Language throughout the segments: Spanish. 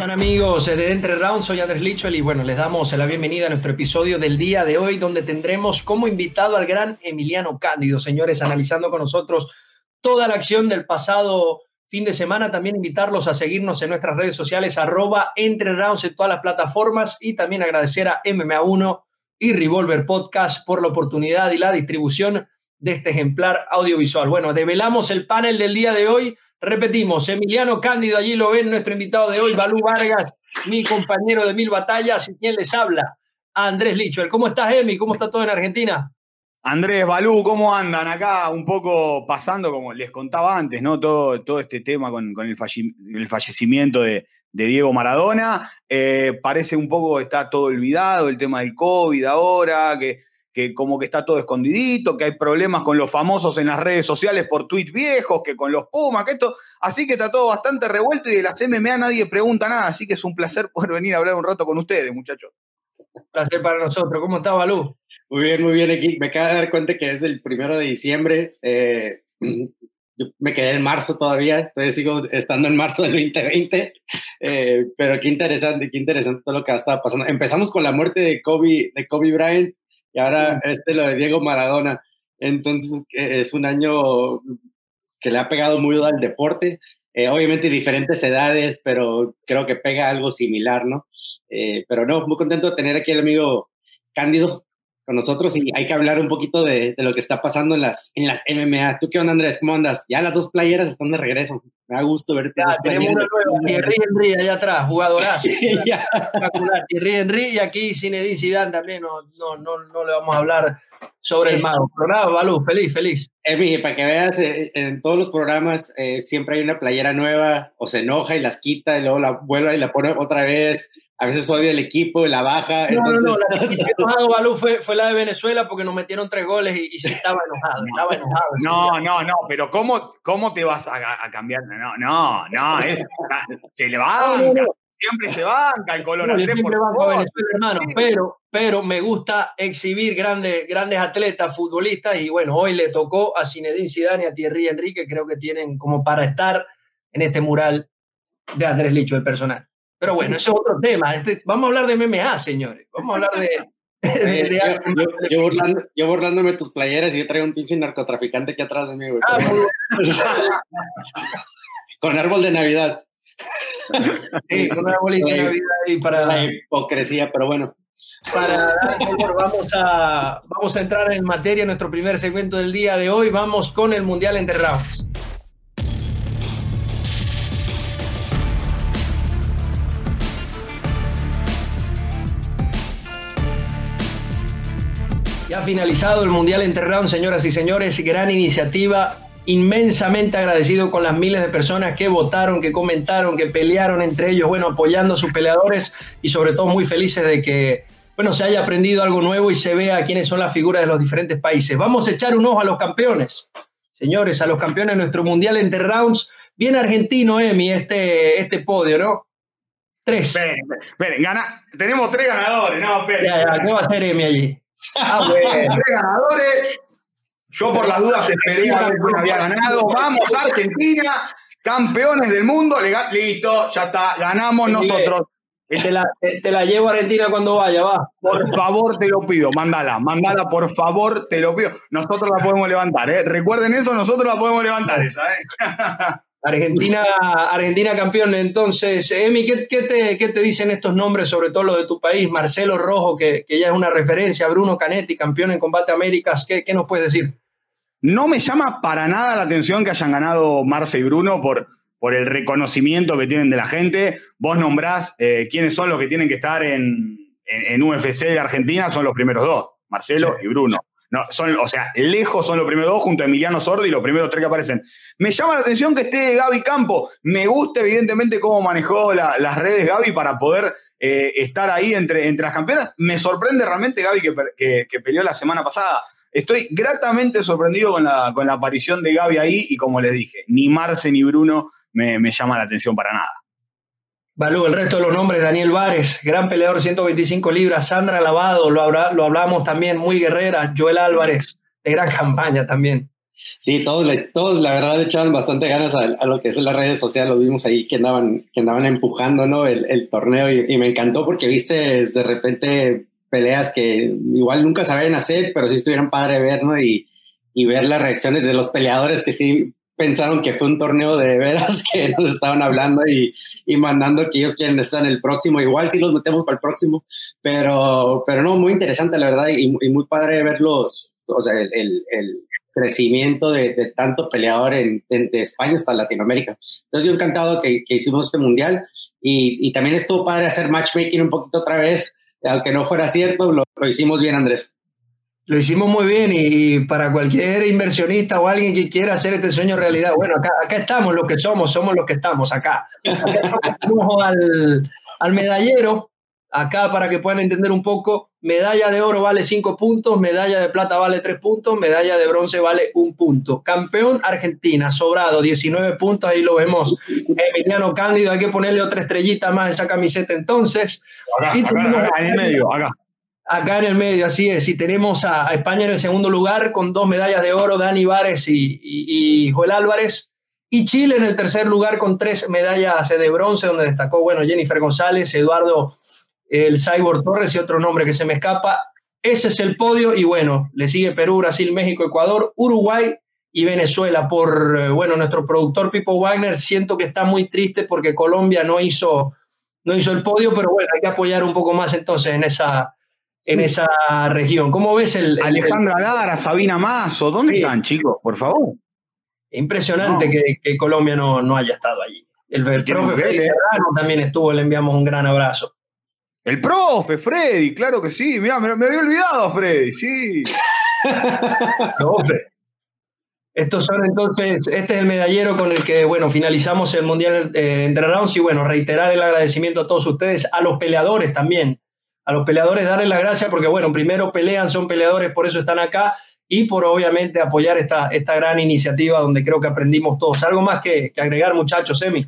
Hola amigos de Entre Rounds, soy Andrés Lichuel y bueno, les damos la bienvenida a nuestro episodio del día de hoy, donde tendremos como invitado al gran Emiliano Cándido, señores, analizando con nosotros toda la acción del pasado fin de semana. También invitarlos a seguirnos en nuestras redes sociales, @EntreRounds en todas las plataformas, y también agradecer a MMA1 y Revolver Podcast por la oportunidad y la distribución de este ejemplar audiovisual. Bueno, develamos el panel del día de hoy. Repetimos, Emiliano Cándido, allí lo ven, nuestro invitado de hoy, Balú Vargas, mi compañero de mil batallas, y quien les habla, Andrés Lichuel. ¿Cómo estás, Emi? ¿Cómo está todo en Argentina? Andrés, Balú, ¿cómo andan? Acá un poco pasando, como les contaba antes, ¿no? Todo este tema con el fallecimiento de Diego Maradona. Parece un poco está todo olvidado, el tema del COVID ahora, que como que está todo escondidito, que hay problemas con los famosos en las redes sociales por tuits viejos, que con los Pumas, que esto. Así que está todo bastante revuelto y de las MMA nadie pregunta nada. Así que es un placer poder venir a hablar un rato con ustedes, muchachos. Un placer para nosotros. ¿Cómo está, Balú? Muy bien, aquí. Me acabo de dar cuenta que es el 1 de diciembre. Yo me quedé en marzo todavía. Entonces sigo estando en marzo del 2020. Pero qué interesante todo lo que estaba pasando. Empezamos con la muerte de Kobe Bryant. Y ahora lo de Diego Maradona. Entonces es un año que le ha pegado muy duro al deporte, obviamente diferentes edades, pero creo que pega algo similar, ¿no? Pero no, muy contento de tener aquí al amigo Cándido con nosotros, y hay que hablar un poquito de lo que está pasando en las MMA. ¿Tú qué onda, Andrés? ¿Cómo andas? Ya las dos playeras están de regreso. Me da gusto verte. Ya, tenemos una nueva. Thierry Henry allá atrás, jugadorazo. Espectacular. Thierry Henry, y aquí Zinedine Zidane también. No le vamos a hablar sobre el mago. Pero nada, Balú, feliz. Emi, para que veas, en todos los programas siempre hay una playera nueva, o se enoja y las quita, y luego la vuelve y la pone otra vez. A veces odia el equipo y la baja. No, la que enojado, Balú, fue la de Venezuela porque nos metieron 3 goles y sí estaba enojado. No, pero ¿cómo te vas a cambiar? No, se le banca, siempre se banca el color. Yo siempre banco a Venezuela, hermano, sí. pero me gusta exhibir grandes atletas, futbolistas, y bueno, hoy le tocó a Zinedine Zidane y a Thierry Henry, que creo que tienen como para estar en este mural de Andrés Licho, el personal. Pero bueno, eso es otro tema. Vamos a hablar de MMA, señores. Vamos a hablar Yo burlándome tus playeras, y yo traigo un pinche narcotraficante aquí atrás de mí, güey. Con árbol de Navidad. Sí, con arbolito de Navidad y para... La hipocresía, pero bueno. Para dar color, vamos a entrar en materia. Nuestro primer segmento del día de hoy, vamos con el Mundial Entre Rounds. Ya finalizado el Mundial Entre Rounds, señoras y señores, gran iniciativa, inmensamente agradecido con las miles de personas que votaron, que comentaron, que pelearon entre ellos, bueno, apoyando a sus peleadores, y sobre todo muy felices de que, bueno, se haya aprendido algo nuevo y se vea quiénes son las figuras de los diferentes países. Vamos a echar un ojo a los campeones, señores, a los campeones de nuestro Mundial Entre Rounds. Bien argentino, Emi, este podio, ¿no? 3. Esperen, tenemos 3 ganadores, no, esperen. Ya, ¿qué va a hacer Emi allí? Bueno. 3 ganadores. Yo por las dudas esperé a ver quién había ganado. Vamos, Argentina, campeones del mundo. Listo, ya está, ganamos nosotros. Te la llevo a Argentina cuando vaya, va. Por favor, te lo pido, mándala, por favor, te lo pido. Nosotros la podemos levantar, ¿eh? Recuerden eso, nosotros la podemos levantar esa, ¿eh? Argentina campeón. Entonces, Emi, ¿qué te dicen estos nombres, sobre todo los de tu país? Marcelo Rojo, que ya es una referencia, Bruno Canetti, campeón en Combate Américas, ¿qué nos puedes decir? No me llama para nada la atención que hayan ganado Marce y Bruno por el reconocimiento que tienen de la gente. Vos nombrás quiénes son los que tienen que estar en UFC de Argentina, son los primeros 2, Marcelo y Bruno. No, son, o sea, lejos son los primeros dos junto a Emiliano Sordi, los primeros tres que aparecen. Me llama la atención que esté Gaby Campo. Me gusta evidentemente cómo manejó las redes Gaby para poder estar ahí entre las campeonas. Me sorprende realmente Gaby que peleó la semana pasada. Estoy gratamente sorprendido con la aparición de Gaby ahí, y como les dije, ni Marce ni Bruno me llama la atención para nada. Balú, el resto de los nombres: Daniel Várez, gran peleador, 125 libras; Sandra Lavado, lo hablamos también, muy guerrera; Joel Álvarez, de gran campaña también. Sí, todos la verdad echaban bastante ganas a lo que es las redes sociales. Los vimos ahí que andaban empujando, ¿no?, el torneo, y me encantó porque viste de repente peleas que igual nunca sabían hacer, pero sí estuvieron padre ver, ¿no?, y ver las reacciones de los peleadores que sí pensaron que fue un torneo de veras, que nos estaban hablando y mandando que ellos quieren estar en el próximo. Igual sí los metemos para el próximo, pero no, muy interesante la verdad, y muy padre verlos, o sea, el crecimiento de tanto peleador de España hasta Latinoamérica. Entonces yo encantado que hicimos este mundial, y también estuvo padre hacer matchmaking un poquito otra vez, aunque no fuera cierto, lo hicimos bien, Andrés. Lo hicimos muy bien, y para cualquier inversionista o alguien que quiera hacer este sueño realidad, bueno, acá estamos los que somos los que estamos acá estamos al medallero, acá para que puedan entender un poco. Medalla de oro vale 5 puntos, medalla de plata vale 3 puntos, medalla de bronce vale 1 punto. Campeón Argentina, sobrado, 19 puntos, ahí lo vemos. Emiliano Cándido, hay que ponerle otra estrellita más a esa camiseta entonces. Acá en el medio, acá. Acá en el medio, así es. Y tenemos a España en el segundo lugar con 2 medallas de oro, Dani Várez y Joel Álvarez. Y Chile en el tercer lugar con 3 medallas de bronce, donde destacó, bueno, Jennifer González, Eduardo el Cyborg Torres y otro nombre que se me escapa. Ese es el podio, y bueno, le sigue Perú, Brasil, México, Ecuador, Uruguay y Venezuela. Por, bueno, nuestro productor Pipo Wagner, siento que está muy triste porque Colombia no hizo el podio, pero bueno, hay que apoyar un poco más entonces en esa región. ¿Cómo ves Alejandra Ládara, Sabina Mazo? ¿Dónde están, chicos? Por favor. Impresionante que Colombia no haya estado allí. El profe Freddy Serrano también estuvo, le enviamos un gran abrazo. El profe Freddy, claro que sí. Mirá, me había olvidado Freddy, sí. Profe. Estos son entonces, este es el medallero con el que, bueno, finalizamos el Mundial entre rounds, y bueno, reiterar el agradecimiento a todos ustedes, a los peleadores también. A los peleadores darles las gracias porque, bueno, primero pelean, son peleadores, por eso están acá, y por obviamente apoyar esta gran iniciativa donde creo que aprendimos todos. ¿Algo más que agregar, muchachos, Emi?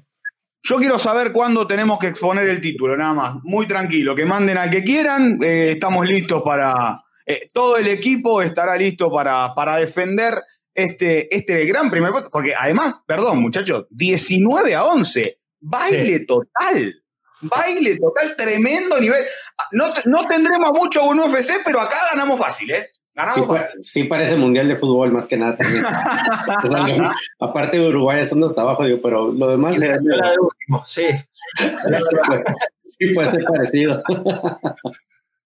Yo quiero saber cuándo tenemos que exponer el título, nada más. Muy tranquilo, que manden al que quieran, estamos listos para... todo el equipo estará listo para defender este gran primer... Porque además, perdón, muchachos, 19-11, baile total. Baile total, tremendo nivel. No tendremos mucho un UFC, pero acá ganamos fácil, ¿eh? Ganamos fácil. Sí, parece mundial de fútbol más que nada también. O sea, yo, aparte de Uruguay estando hasta abajo, digo, pero lo demás era de último, sí. Sí, puede ser parecido.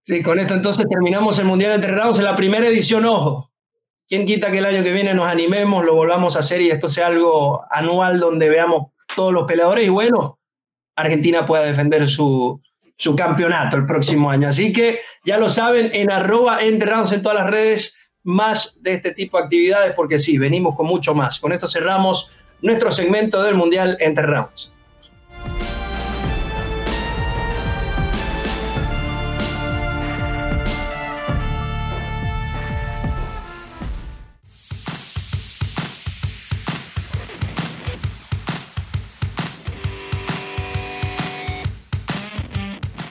Sí, con esto entonces terminamos el Mundial de Entre Rounds en la primera edición, ojo. ¿Quién quita que el año que viene nos animemos, lo volvamos a hacer y esto sea algo anual donde veamos todos los peleadores y bueno, Argentina pueda defender su campeonato el próximo año. Así que ya lo saben, en @entrerounds en todas las redes, más de este tipo de actividades, porque sí, venimos con mucho más. Con esto cerramos nuestro segmento del Mundial Entre Rounds.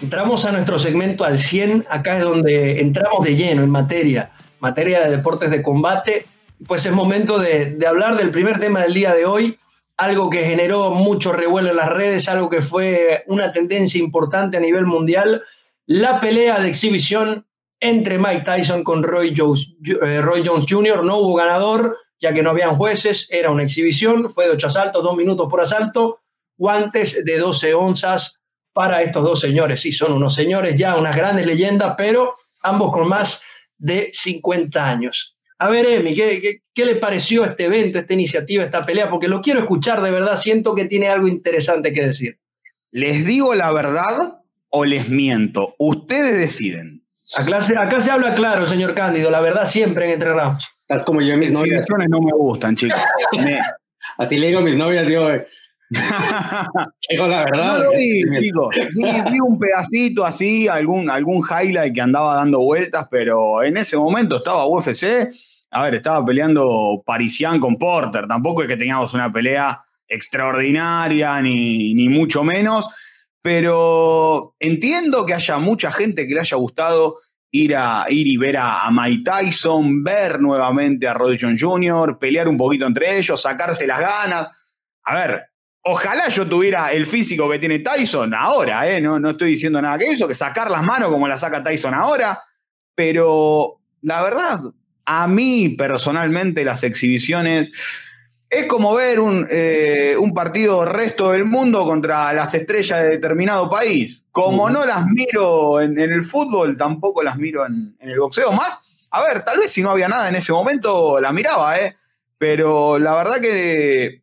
Entramos a nuestro segmento al 100, acá es donde entramos de lleno en materia de deportes de combate, pues es momento de hablar del primer tema del día de hoy, algo que generó mucho revuelo en las redes, algo que fue una tendencia importante a nivel mundial, la pelea de exhibición entre Mike Tyson con Roy Jones Jr., no hubo ganador, ya que no habían jueces, era una exhibición, fue de 8 asaltos, 2 minutos por asalto, guantes de 12 onzas, para estos dos señores. Sí, son unos señores ya, unas grandes leyendas, pero ambos con más de 50 años. A ver, Emi, ¿qué le pareció este evento, esta iniciativa, esta pelea? Porque lo quiero escuchar, de verdad, siento que tiene algo interesante que decir. ¿Les digo la verdad o les miento? Ustedes deciden. Acá se habla claro, señor Cándido, la verdad siempre en Entre Rounds. Estás como yo, mis novias. No me gustan, chicos. Así le digo a mis novias, yo digo la verdad. No lo vi, digo, vi un pedacito así, algún highlight que andaba dando vueltas, pero en ese momento estaba UFC. A ver, estaba peleando Parisian con Porter. Tampoco es que tengamos una pelea extraordinaria, ni mucho menos. Pero entiendo que haya mucha gente que le haya gustado ir y ver a Mike Tyson, ver nuevamente a Roy Jones Jr., pelear un poquito entre ellos, sacarse las ganas. A ver, ojalá yo tuviera el físico que tiene Tyson ahora, no estoy diciendo nada que eso, que sacar las manos como la saca Tyson ahora, pero la verdad, a mí personalmente las exhibiciones... Es como ver un partido resto del mundo contra las estrellas de determinado país. Como no las miro en el fútbol, tampoco las miro en el boxeo. Más, a ver, tal vez si no había nada en ese momento, la miraba, pero la verdad que...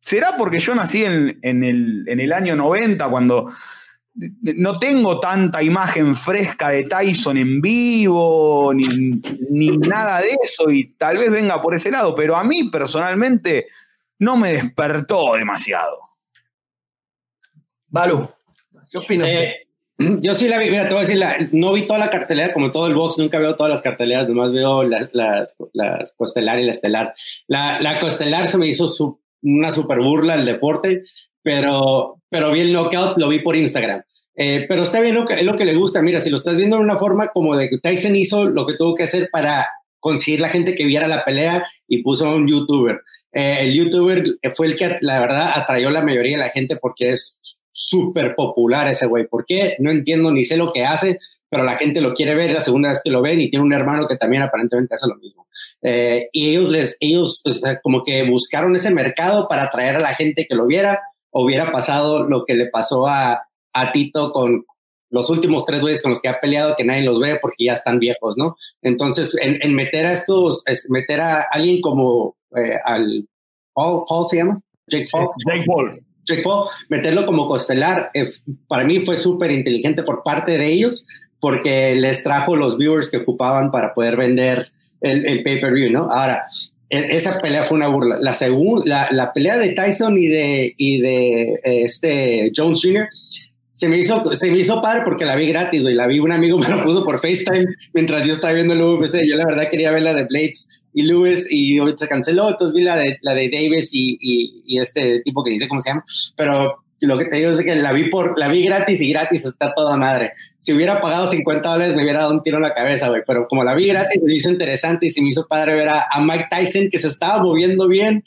¿Será porque yo nací en el año 90, cuando no tengo tanta imagen fresca de Tyson en vivo, ni nada de eso, y tal vez venga por ese lado, pero a mí personalmente no me despertó demasiado? Balú, ¿qué opinas? Yo sí la vi, mira, te voy a decir, no vi toda la cartelera, como todo el box, nunca veo todas las carteleras, nomás veo las coestelar y la estelar. La coestelar se me hizo una super burla al deporte, pero vi el knockout, lo vi por Instagram. Pero está bien, lo que le gusta. Mira, si lo estás viendo de una forma como de que Tyson hizo lo que tuvo que hacer para conseguir la gente que viera la pelea y puso a un youtuber. El youtuber fue el que, la verdad, atrayó a la mayoría de la gente porque es súper popular ese güey. ¿Por qué? No entiendo ni sé lo que hace, pero la gente lo quiere ver la segunda vez que lo ven y tiene un hermano que también aparentemente hace lo mismo. Y ellos o sea, como que buscaron ese mercado para atraer a la gente que lo viera. Hubiera pasado lo que le pasó a Tito con los últimos 3 güeyes con los que ha peleado, que nadie los ve porque ya están viejos, ¿no? Entonces, en meter a meter a alguien como al Paul se llama, Jake Paul, meterlo como costelar, para mí fue súper inteligente por parte de ellos, porque les trajo los viewers que ocupaban para poder vender el pay-per-view, ¿no? Ahora, esa pelea fue una burla. La pelea de Tyson y de Jones Jr. se me hizo padre porque la vi gratis, güey. La vi, un amigo me lo puso por FaceTime mientras yo estaba viendo el UFC. Yo la verdad quería ver la de Blades y Lewis y hoy se canceló. Entonces vi la de Davis y este tipo que dice cómo se llama. Pero lo que te digo es que la vi gratis y gratis está toda madre. Si hubiera pagado $50 me hubiera dado un tiro en la cabeza, güey, pero como la vi gratis me hizo interesante y se me hizo padre ver a Mike Tyson que se estaba moviendo bien.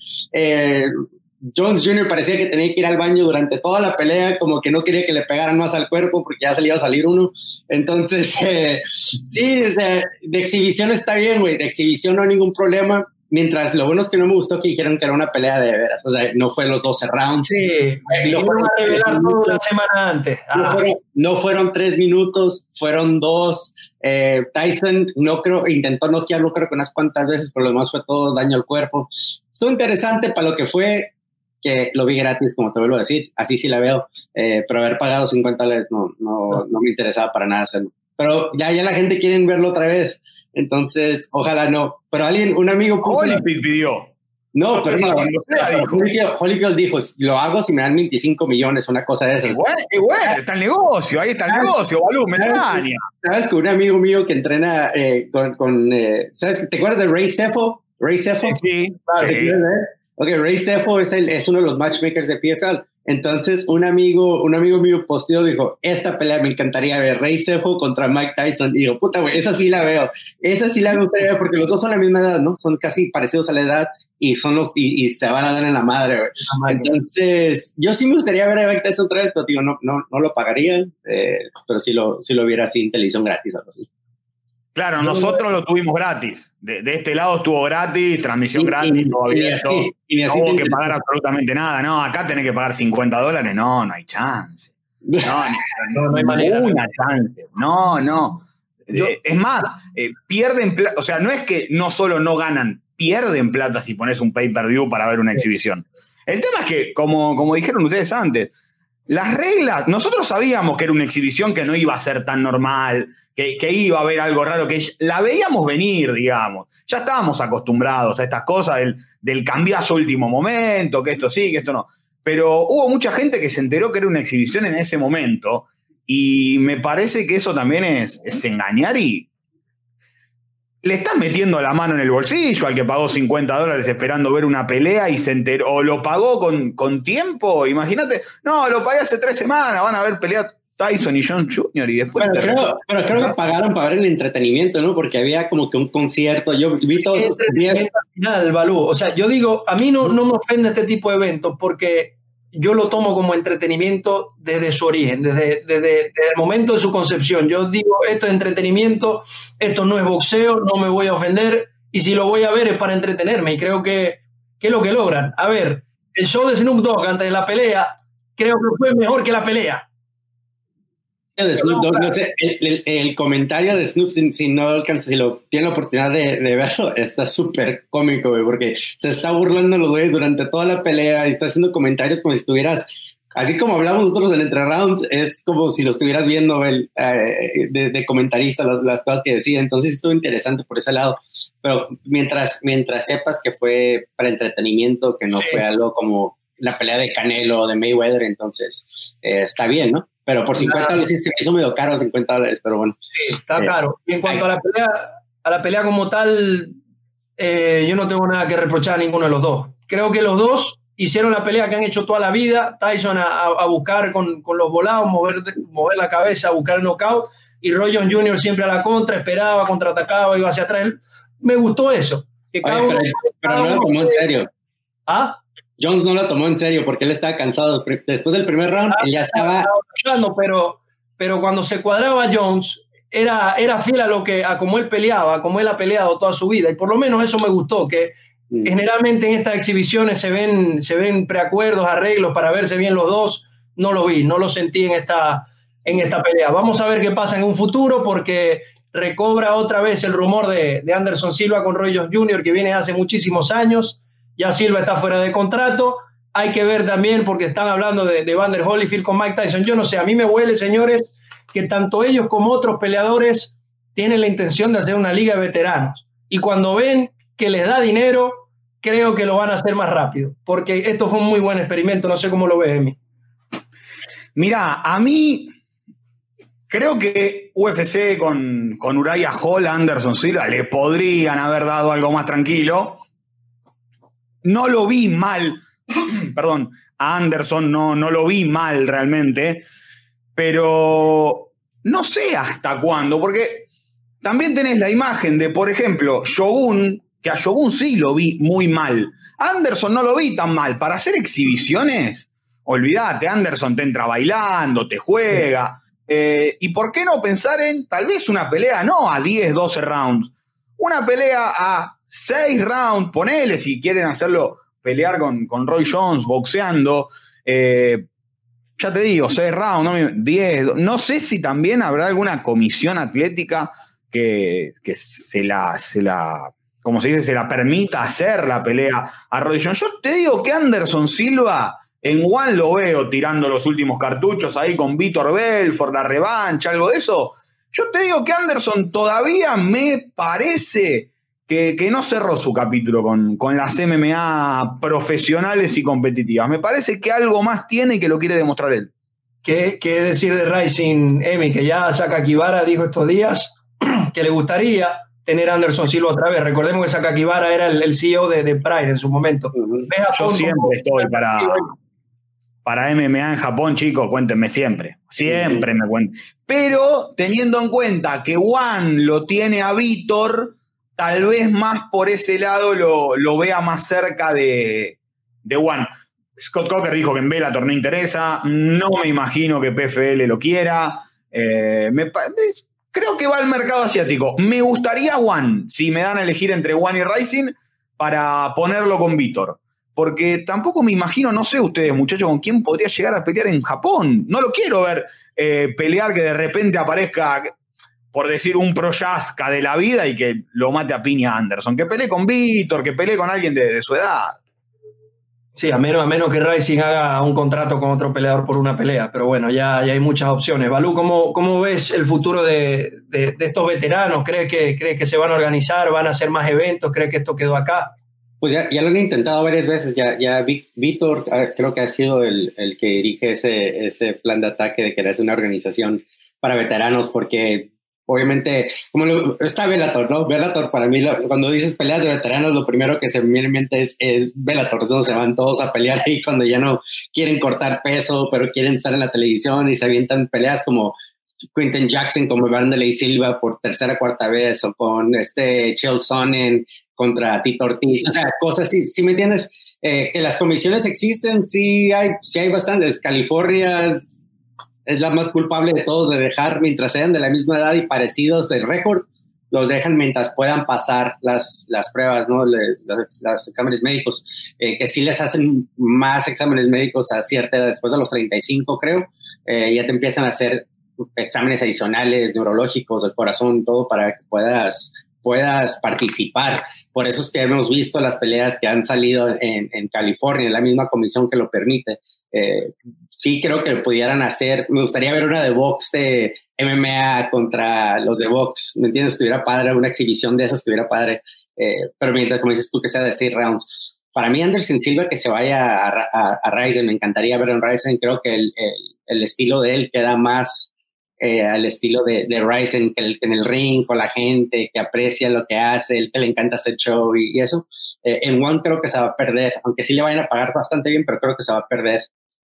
Jones Jr. parecía que tenía que ir al baño durante toda la pelea, como que no quería que le pegaran más al cuerpo porque ya se le iba a salir uno. Entonces, sí, o sea, de exhibición está bien, güey, de exhibición no hay ningún problema. Mientras, lo bueno es que no me gustó que dijeron que era una pelea de veras. O sea, no fue los 12 rounds. Sí, lo fueron a revelar todo una semana antes. No fueron 3 minutos, fueron 2. Tyson, no creo, intentó noquearlo, creo que unas cuantas veces, pero lo demás fue todo daño al cuerpo. Estuvo interesante para lo que fue, que lo vi gratis, como te vuelvo a decir. Así sí la veo. Pero haber pagado $50 no me interesaba para nada hacerlo. Pero ya la gente quiere verlo otra vez. Entonces, ojalá no. Pero un amigo puso... Holyfield pidió. No, pero no. Holyfield dijo, lo hago si me dan $25 millones, una cosa de esas. Igual, está el negocio, ahí está el negocio, Balú, me daña. Sabes que un amigo mío que entrena ¿sabes? ¿Te acuerdas de Ray Sefo? Ray Sefo. Sí, claro. Sí. Ok, Ray Sefo es uno de los matchmakers de PFL. Entonces, un amigo mío posteó, dijo, esta pelea me encantaría ver, Ray Sefo contra Mike Tyson. Y digo, puta, güey, esa sí la veo. Esa sí la me gustaría ver, porque los dos son la misma edad, ¿no? Son casi parecidos a la edad y son y se van a dar en la madre, güey. Entonces, yo sí me gustaría ver a Mike Tyson otra vez, pero digo, no lo pagaría, pero sí lo viera así en televisión gratis o algo así. Claro, nosotros lo tuvimos gratis. De este lado estuvo gratis, transmisión gratis, todavía no hubo que pagar absolutamente nada. No, acá tenés que pagar $50. No, no hay chance. No hay manera. Ninguna chance. No. Es más, pierden plata. O sea, no es que no solo no ganan, pierden plata si pones un pay-per-view para ver una exhibición. El tema es que, como dijeron ustedes antes, Las reglas, nosotros sabíamos que era una exhibición que no iba a ser tan normal, que iba a haber algo raro, que la veíamos venir, digamos. Ya estábamos acostumbrados a estas cosas del cambiazo último momento, que esto sí, que esto no. Pero hubo mucha gente que se enteró que era una exhibición en ese momento y me parece que eso también es engañar y le estás metiendo la mano en el bolsillo al que pagó $50 esperando ver una pelea y se enteró. O lo pagó con tiempo, imagínate. No, lo pagué hace 3 semanas, van a ver pelea Tyson y Jones Jr. y después... Pero creo que pagaron el entretenimiento, ¿no? Porque había como que un concierto. Yo vi todo eso. Final, Balú. O sea, yo digo, a mí no me ofende este tipo de eventos porque yo lo tomo como entretenimiento desde su origen, desde el momento de su concepción. Yo digo, esto es entretenimiento, esto no es boxeo, no me voy a ofender, y si lo voy a ver es para entretenerme, y creo que es lo que logran. A ver, el show de Snoop Dogg antes de la pelea, creo que fue mejor que la pelea. De Snoop Dogg, no sé, el comentario de Snoop, si tiene la oportunidad de verlo, está súper cómico, güey, porque se está burlando los güeyes durante toda la pelea y está haciendo comentarios como si estuvieras, así como hablamos nosotros en Entre Rounds, es como si lo estuvieras viendo de comentarista, las cosas que decía. Entonces estuvo interesante por ese lado, pero mientras sepas que fue para entretenimiento, que no fue algo como la pelea de Canelo o de Mayweather, entonces está bien, ¿no? Pero por $50 sí se hizo medio caro, $50, pero bueno. Sí, está caro. Y en cuanto a la pelea como tal, yo no tengo nada que reprochar a ninguno de los dos. Creo que los dos hicieron la pelea que han hecho toda la vida. Tyson a buscar con los volados, mover la cabeza, a buscar el knockout. Y Roy Jones Jr. siempre a la contra, esperaba, contraatacaba, iba hacia atrás. Me gustó eso. Que oye, pero no lo tomó en serio. ¿Ah? Jones no la tomó en serio porque él estaba cansado. Después del primer round, él ya estaba... Pero cuando se cuadraba Jones, era fiel a como él peleaba, a como él ha peleado toda su vida. Y por lo menos eso me gustó, que generalmente en estas exhibiciones se ven preacuerdos, arreglos para verse bien los dos. No lo vi, no lo sentí en esta pelea. Vamos a ver qué pasa en un futuro porque recobra otra vez el rumor de Anderson Silva con Roy Jones Jr., que viene hace muchísimos años. Ya Silva está fuera de contrato. Hay que ver también porque están hablando de Evander Holyfield con Mike Tyson. Yo no sé, a mí me huele, señores, que tanto ellos como otros peleadores tienen la intención de hacer una liga de veteranos. Y cuando ven que les da dinero, creo que lo van a hacer más rápido. Porque esto fue un muy buen experimento. No sé cómo lo ves, Emi. Mirá, a mí creo que UFC con Uriah Hall, Anderson Silva, le podrían haber dado algo más tranquilo. No lo vi mal, perdón, a Anderson no lo vi mal realmente, pero no sé hasta cuándo, porque también tenés la imagen de, por ejemplo, Shogun, que a Shogun sí lo vi muy mal. Anderson no lo vi tan mal. Para hacer exhibiciones, olvídate, Anderson te entra bailando, te juega. ¿Y por qué no pensar en tal vez una pelea, no a 10, 12 rounds, una pelea a 6 rounds, ponele si quieren hacerlo, pelear con Roy Jones boxeando, ya te digo, 6 rounds, 10, no sé si también habrá alguna comisión atlética que se la como se dice, se la permita hacer la pelea a Roy Jones. Yo te digo que Anderson Silva en One lo veo tirando los últimos cartuchos ahí con Vitor Belfort, la revancha, algo de eso. Yo te digo que Anderson todavía me parece que no cerró su capítulo con las MMA profesionales y competitivas. Me parece que algo más tiene y que lo quiere demostrar él. ¿Qué decir de Rising, Emi? Que ya Sakakibara dijo estos días que le gustaría tener a Anderson Silva otra vez. Recordemos que Sakakibara era el CEO de Pride en su momento. Yo siempre estoy para MMA en Japón, chicos, cuéntenme siempre. Siempre me cuenten. Pero teniendo en cuenta que Juan lo tiene a Víctor... Tal vez más por ese lado lo vea más cerca de One. Scott Coker dijo que en Bellator no interesa. No me imagino que PFL lo quiera. Creo que va al mercado asiático. Me gustaría One, si me dan a elegir entre One y Rising, para ponerlo con Vitor. Porque tampoco me imagino, no sé ustedes, muchachos, con quién podría llegar a pelear en Japón. No lo quiero ver pelear que de repente aparezca... por decir un proyasca de la vida y que lo mate a piña Anderson. Que pelee con Víctor, que pelee con alguien de su edad. Sí, a menos que Rising haga un contrato con otro peleador por una pelea, pero bueno, ya hay muchas opciones. Balú, ¿cómo ves el futuro de estos veteranos? ¿Crees que se van a organizar? ¿Van a hacer más eventos? ¿Crees que esto quedó acá? Pues ya lo han intentado varias veces. Ya Víctor creo que ha sido el que dirige ese plan de ataque de querer hacer una organización para veteranos, porque obviamente, está Bellator, ¿no? Bellator, para mí, cuando dices peleas de veteranos, lo primero que se me viene en mente es Bellator. Eso, se van todos a pelear ahí cuando ya no quieren cortar peso, pero quieren estar en la televisión y se avientan peleas como Quentin Jackson, como Vanderlei Silva por tercera, cuarta vez, o con Chael Sonnen contra Tito Ortiz. O sea, cosas así, ¿sí me entiendes? Que las comisiones existen, sí hay bastantes. California es la más culpable de todos de dejar, mientras sean de la misma edad y parecidos del récord, los dejan mientras puedan pasar las pruebas, ¿no? Los exámenes médicos, que sí les hacen más exámenes médicos a cierta edad, después de los 35, creo, ya te empiezan a hacer exámenes adicionales, neurológicos, del corazón, todo para que puedas participar. Por eso es que hemos visto las peleas que han salido en California, en la misma comisión que lo permite. Sí creo que pudieran hacer, me gustaría ver una de box de MMA contra los de box, ¿me entiendes? Estuviera padre, una exhibición de esas estuviera padre, pero mientras, como dices tú, que sea de 6 rounds. Para mí Anderson Silva que se vaya a Ryzen, me encantaría ver en Ryzen. Creo que el estilo de él queda más al estilo de Ryzen, que en el ring con la gente, que aprecia lo que hace, el que le encanta hacer show y eso. En One creo que se va a perder, aunque sí le vayan a pagar bastante bien, pero creo que se va a perder.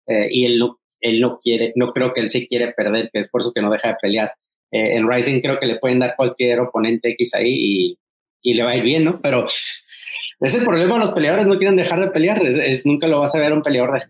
Y él no creo que se quiere perder, que es por eso que no deja de pelear. En Rising creo que le pueden dar cualquier oponente X ahí y le va a ir bien, ¿no? Pero es el problema, los peleadores no quieren dejar de pelear, nunca lo vas a ver un peleador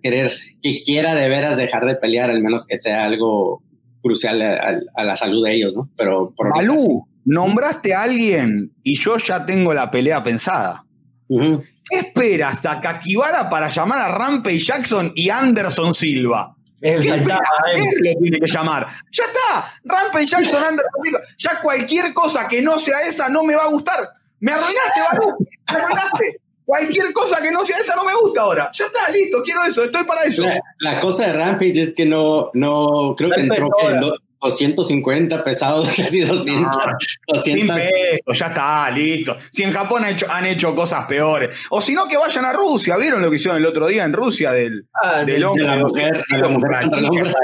que quiera de veras dejar de pelear, al menos que sea algo crucial a la salud de ellos, ¿no? Pero Balú, nombraste a alguien y yo ya tengo la pelea pensada. Uh-huh. ¿Qué esperas, Sakakibara, para llamar a Rampage Jackson y Anderson Silva? ¿Qué le tiene que llamar? Ya está, Rampage Jackson, Anderson Silva. Ya cualquier cosa que no sea esa no me va a gustar. Me arruinaste, Balú, me arruinaste. Cualquier cosa que no sea esa no me gusta ahora. Ya está, listo, quiero eso, estoy para eso. La cosa de Rampage es que no creo que entró en 250 pesados, casi 200. 200 pesos, ya está, listo. Si en Japón han hecho cosas peores. O si no, que vayan a Rusia. ¿Vieron lo que hicieron el otro día en Rusia del hombre? De la mujer, de la mujer.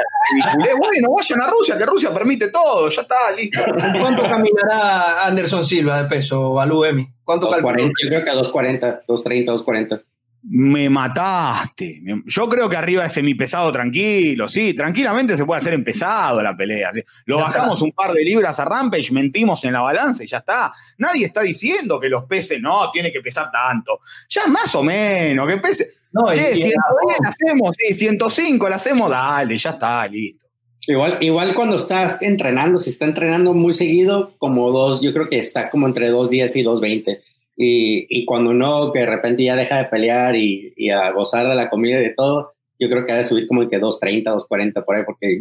Bueno, vayan a Rusia, que Rusia permite todo. Ya está, listo. ¿Cuánto caminará Anderson Silva de peso, Balú, Emi? ¿Cuánto calculará? Yo creo que a 240, 230, 240. Me mataste. Yo creo que arriba es semipesado tranquilo, sí, tranquilamente se puede hacer en pesado la pelea, ¿sí? Lo bajamos un par de libras a Rampage, mentimos en la balanza y ya está. Nadie está diciendo que los peces no, tiene que pesar tanto. Ya más o menos, que pese. No, che, 110 la hacemos, sí, 105 la hacemos, dale, ya está, listo. Igual cuando estás entrenando, si está entrenando muy seguido, como dos, yo creo que está como entre 210 y 220. Y cuando no, que de repente ya deja de pelear y a gozar de la comida y de todo, yo creo que ha de subir como que 230, 240 por ahí, porque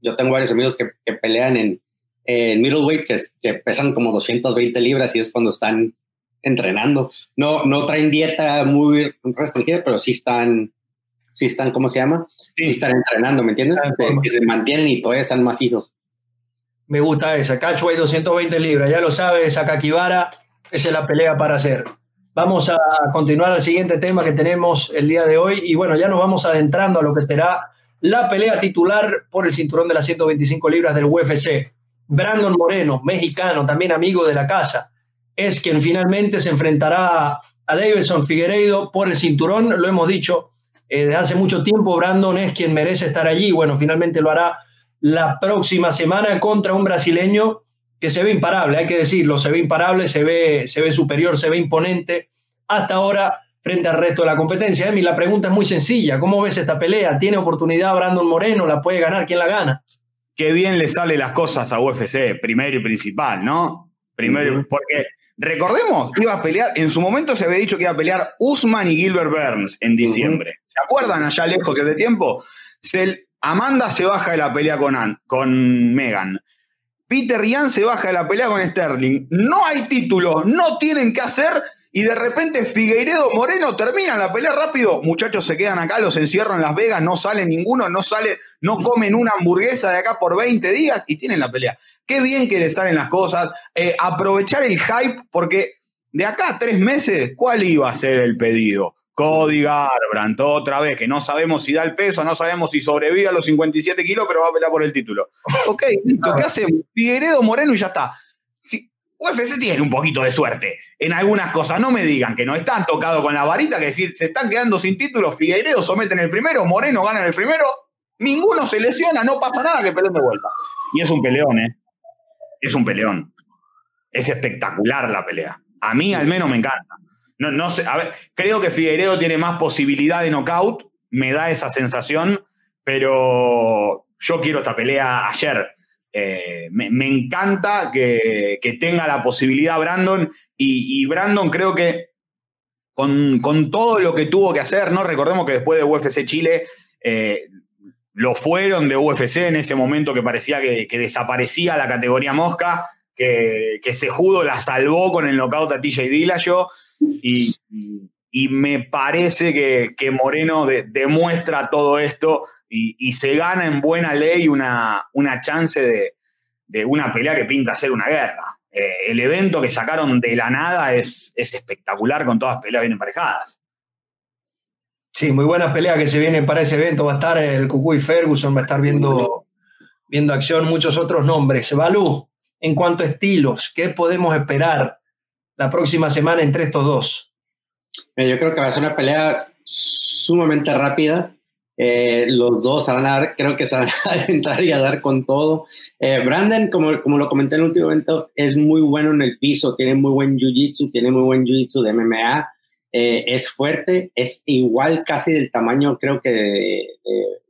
yo tengo varios amigos que pelean en middleweight que pesan como 220 libras y es cuando están entrenando. No traen dieta muy restringida, pero sí están, ¿cómo se llama? Sí están entrenando, ¿me entiendes? Que se mantienen y todavía están macizos. Me gusta esa. Catchweight 220 libras, ya lo sabes, Sakakibara. Esa es la pelea para hacer. Vamos a continuar al siguiente tema que tenemos el día de hoy. Y bueno, ya nos vamos adentrando a lo que será la pelea titular por el cinturón de las 125 libras del UFC. Brandon Moreno, mexicano, también amigo de la casa, es quien finalmente se enfrentará a Deiveson Figueiredo por el cinturón. Lo hemos dicho desde hace mucho tiempo, Brandon es quien merece estar allí. Bueno, finalmente lo hará la próxima semana contra un brasileño que se ve imparable, hay que decirlo, se ve imparable, se ve superior, se ve imponente hasta ahora frente al resto de la competencia. Emi, la pregunta es muy sencilla, ¿cómo ves esta pelea? ¿Tiene oportunidad Brandon Moreno? ¿La puede ganar? ¿Quién la gana? Qué bien le salen las cosas a UFC, primero y principal, ¿no? Primero, porque recordemos, iba a pelear, en su momento se había dicho que iba a pelear Usman y Gilbert Burns en diciembre. ¿Se acuerdan allá lejos que de tiempo? Amanda se baja de la pelea con Megan. Peter Yan se baja de la pelea con Sterling. No hay título, no tienen que hacer Y de repente Figueiredo Moreno termina la pelea rápido. Muchachos, se quedan acá, los encierran en Las Vegas, no sale ninguno, no comen una hamburguesa de acá por 20 días y tienen la pelea. Qué bien que les salen las cosas. Aprovechar el hype, porque de acá a 3 meses, ¿cuál iba a ser el pedido? Cody Garbrandt, otra vez, que no sabemos si da el peso, no sabemos si sobrevive a los 57 kilos, pero va a pelear por el título. Ok, listo, ¿qué hacemos? Figueiredo Moreno y ya está. Sí. UFC tiene un poquito de suerte en algunas cosas. No me digan que no están tocados con la varita, que si se están quedando sin títulos, Figueiredo someten el primero, Moreno gana el primero, ninguno se lesiona, no pasa nada, que peleón de vuelta. Y es un peleón, ¿eh? Es un peleón. Es espectacular la pelea. A mí al menos me encanta. No sé, a ver, creo que Figueiredo tiene más posibilidad de knockout, me da esa sensación, pero yo quiero esta pelea ayer. Me encanta que tenga la posibilidad Brandon, y Brandon creo que con todo lo que tuvo que hacer, ¿no? Recordemos que después de UFC Chile lo fueron de UFC en ese momento que parecía que desaparecía la categoría mosca, que Cejudo la salvó con el knockout a TJ Dillashaw, y me parece que Moreno demuestra todo esto. Y se gana en buena ley una chance de una pelea que pinta ser una guerra. El evento que sacaron de la nada es espectacular, con todas peleas bien emparejadas. Sí, muy buena pelea que se viene para ese evento. Va a estar el Cucuy Ferguson, va a estar viendo acción muchos otros nombres. Balú, en cuanto a estilos, ¿qué podemos esperar la próxima semana entre estos dos? Yo creo que va a ser una pelea sumamente rápida. Los dos creo que se van a entrar y a dar con todo. Brandon, como lo comenté en el último evento, es muy bueno en el piso, tiene muy buen jiu-jitsu, de MMA, es fuerte, es igual casi del tamaño, creo que de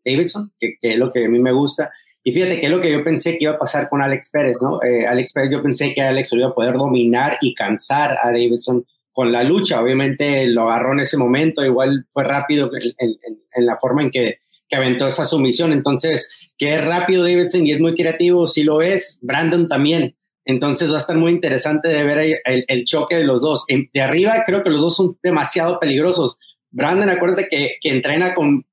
Deiveson, que es lo que a mí me gusta. Y fíjate que es lo que yo pensé que iba a pasar con Alex Pérez, ¿no? Alex Pérez, yo pensé que Alex iba a poder dominar y cansar a Deiveson con la lucha. Obviamente lo agarró en ese momento, igual fue rápido en la forma en que aventó esa sumisión. Entonces, que es rápido Deiveson y es muy creativo, sí lo es, Brandon también. Entonces va a estar muy interesante de ver el choque de los dos. De arriba creo que los dos son demasiado peligrosos. Brandon, acuérdate que entrena con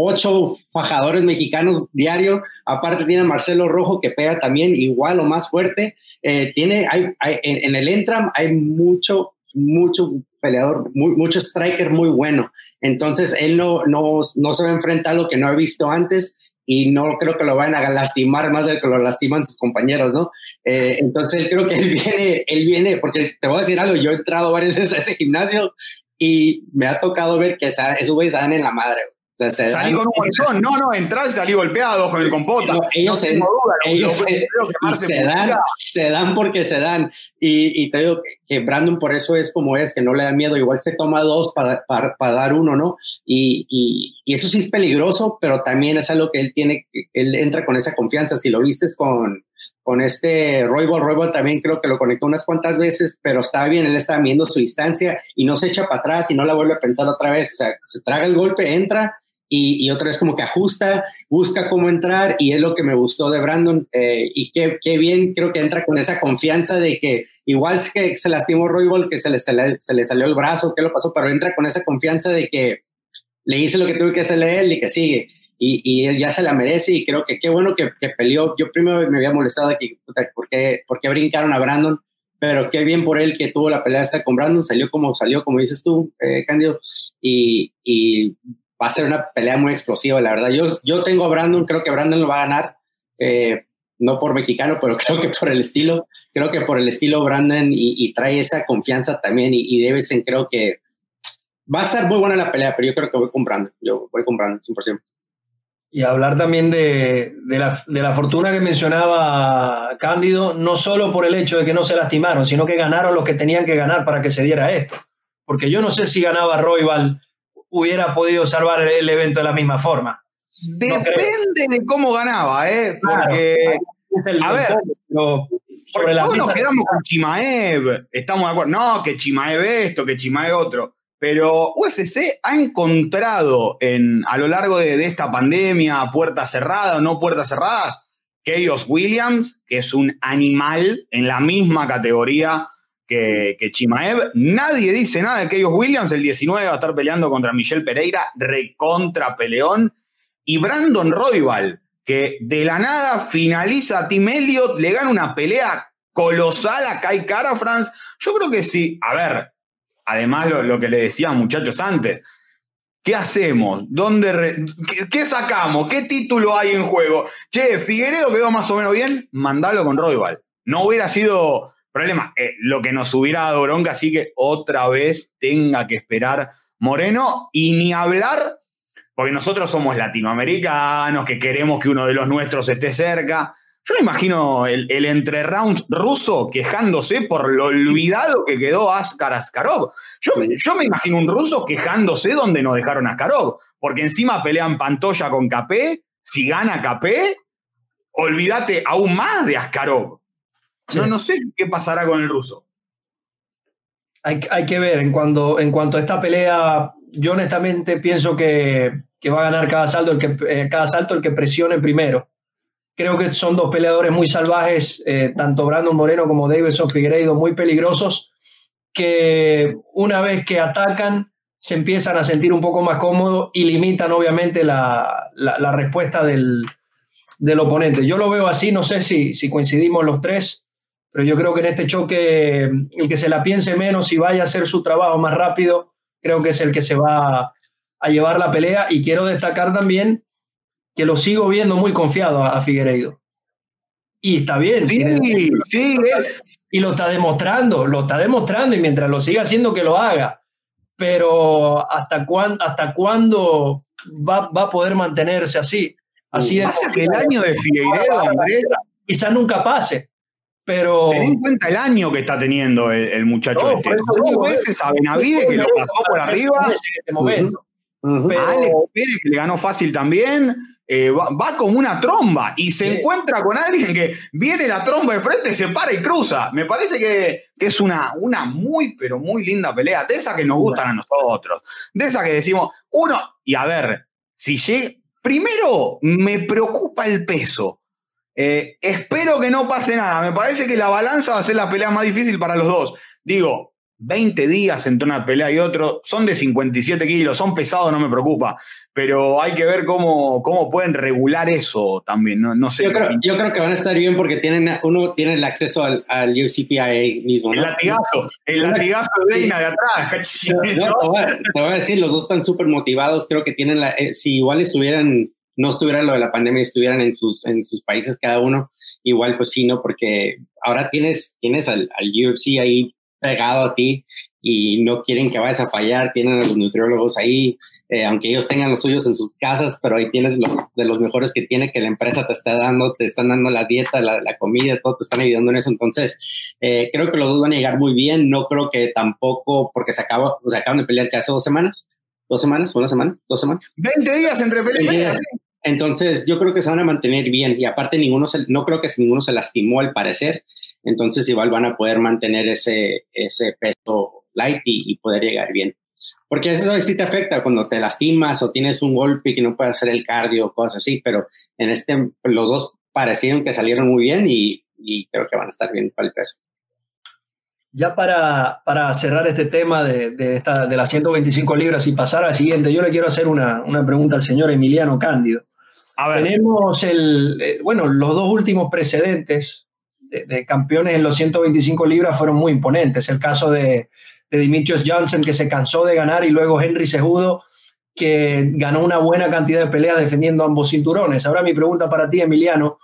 8 fajadores mexicanos diario, aparte tiene a Marcelo Rojo que pega también igual o más fuerte. En el Entram hay mucho peleador, mucho striker muy bueno. Entonces él no se va a enfrentar a lo que no he visto antes, y no creo que lo vayan a lastimar más de que lo lastiman sus compañeros, ¿no? Entonces él creo que él viene, porque te voy a decir algo, yo he entrado varias veces a ese gimnasio y me ha tocado ver que esos güeyes dan en la madre. O sea, salí con un montón, entrar y salí golpeado con el compota. Ellos se dan porque se dan. Y te digo que Brandon por eso es como es, que no le da miedo. Igual se toma 2 para dar 1, ¿no? Y eso sí es peligroso, pero también es algo que él tiene. Él entra con esa confianza. Si lo viste con este Roybal también creo que lo conectó unas cuantas veces, pero está bien, él está midiendo su distancia y no se echa para atrás y no la vuelve a pensar otra vez. O sea, se traga el golpe, entra y otra vez como que ajusta, busca cómo entrar, y es lo que me gustó de Brandon, y qué bien, creo que entra con esa confianza de que igual que se lastimó Roybal, que se le salió el brazo, ¿qué lo pasó? Pero entra con esa confianza de que le hice lo que tuve que hacerle él y que sigue. Y él ya se la merece, y creo que qué bueno que peleó. Yo primero me había molestado aquí, ¿por qué brincaron a Brandon? Pero qué bien por él que tuvo la pelea esta con Brandon, salió, como dices tú, Cándido, y va a ser una pelea muy explosiva, la verdad. Yo tengo a Brandon, creo que Brandon lo va a ganar, no por mexicano, pero creo que por el estilo. Creo que por el estilo Brandon, y trae esa confianza también, y Deiveson creo que va a estar muy buena la pelea, pero yo creo que voy con Brandon, 100%. Y hablar también de la fortuna que mencionaba Cándido, no solo por el hecho de que no se lastimaron, sino que ganaron los que tenían que ganar para que se diera esto. Porque yo no sé si ganaba Roybal, hubiera podido salvar el evento de la misma forma. Depende de cómo ganaba, ¿eh? Porque, claro, a ver, sobre todos nos quedamos con Chimaev, estamos de acuerdo. No, que Chimaev esto, que Chimaev otro. Pero UFC ha encontrado a lo largo de esta pandemia, puertas cerradas o no puertas cerradas, Chaos Williams, que es un animal en la misma categoría que Chimaev. Nadie dice nada de Kevios Williams. El 19 va a estar peleando contra Michel Pereira, recontra peleón. Y Brandon Roybal, que de la nada finaliza a Team Elliott, le gana una pelea colosal a Kai Kara France. Yo creo que sí. A ver, además lo que le decían muchachos antes, ¿qué hacemos? ¿Qué sacamos? ¿Qué título hay en juego? Che, Figueiredo quedó más o menos bien, mandalo con Roybal. No hubiera sido problema. Lo que nos hubiera dado bronca, así que otra vez tenga que esperar Moreno. Y ni hablar, porque nosotros somos latinoamericanos, que queremos que uno de los nuestros esté cerca. Yo me imagino el entre rounds ruso quejándose por lo olvidado que quedó Askar Askarov. Yo me imagino un ruso quejándose donde nos dejaron a Askarov, porque encima pelean Pantoya con Capé. Si gana Capé, olvídate aún más de Askarov. Sí. No sé qué pasará con el ruso. Hay que ver. En cuanto a esta pelea, yo honestamente pienso que va a ganar cada salto el que presione primero. Creo que son dos peleadores muy salvajes, tanto Brandon Moreno como Deiveson Figueiredo, muy peligrosos, que una vez que atacan se empiezan a sentir un poco más cómodos y limitan obviamente la respuesta del oponente. Yo lo veo así, no sé si coincidimos los tres, pero yo creo que en este choque el que se la piense menos y vaya a hacer su trabajo más rápido, creo que es el que se va a llevar la pelea. Y quiero destacar también que lo sigo viendo muy confiado a Figueiredo. Y está bien. Sí. Y lo está demostrando, y mientras lo siga haciendo, que lo haga. Pero ¿hasta cuándo va a poder mantenerse así? Así es. Pasa que el año de Figueiredo, Andrés, quizás nunca pase, pero... Ten en cuenta el año que está teniendo el muchacho este. Dos veces a Benavides, que lo pasó por arriba. En este momento. Pero... Alex Pérez, que le ganó fácil también. Va como una tromba y se encuentra con alguien que viene la tromba de frente, se para y cruza. Me parece que es una muy, pero muy linda pelea, de esas que nos gustan a nosotros, de esas que decimos, uno, y a ver, si llega, primero me preocupa el peso. Espero que no pase nada, me parece que la balanza va a ser la pelea más difícil para los dos. Digo, 20 días entre una pelea y otro, son de 57 kilos, son pesados, no me preocupa, pero hay que ver cómo pueden regular eso también, no sé. Yo creo que van a estar bien porque uno tiene el acceso al UCPIA mismo, ¿no? El latigazo de Dana de atrás. Te voy a decir, los dos están súper motivados, creo que tienen si igual estuvieran, no estuvieran lo de la pandemia, estuvieran en sus países cada uno, igual pues sí, ¿no? Porque ahora tienes al UFC ahí pegado a ti y no quieren que vayas a fallar, tienen a los nutriólogos ahí, aunque ellos tengan los suyos en sus casas, pero ahí tienes de los mejores que tiene, que la empresa te está dando, te están dando la dieta, la comida, todo, te están ayudando en eso. Entonces creo que los dos van a llegar muy bien, no creo que tampoco, porque se acaban de pelear que hace dos semanas, 20 días entre peleas. Entonces yo creo que se van a mantener bien y aparte no creo que ninguno se lastimó al parecer. Entonces igual van a poder mantener ese peso light y poder llegar bien. Porque eso sí te afecta cuando te lastimas o tienes un golpe que no puedes hacer el cardio, cosas así, pero en este los dos parecieron que salieron muy bien y creo que van a estar bien para el peso. Ya para cerrar este tema de las 125 libras y pasar al siguiente, yo le quiero hacer una pregunta al señor Emiliano Cándido. A ver. Tenemos los dos últimos precedentes de campeones en los 125 libras fueron muy imponentes. El caso de Demetrius Johnson, que se cansó de ganar, y luego Henry Cejudo, que ganó una buena cantidad de peleas defendiendo ambos cinturones. Ahora mi pregunta para ti, Emiliano,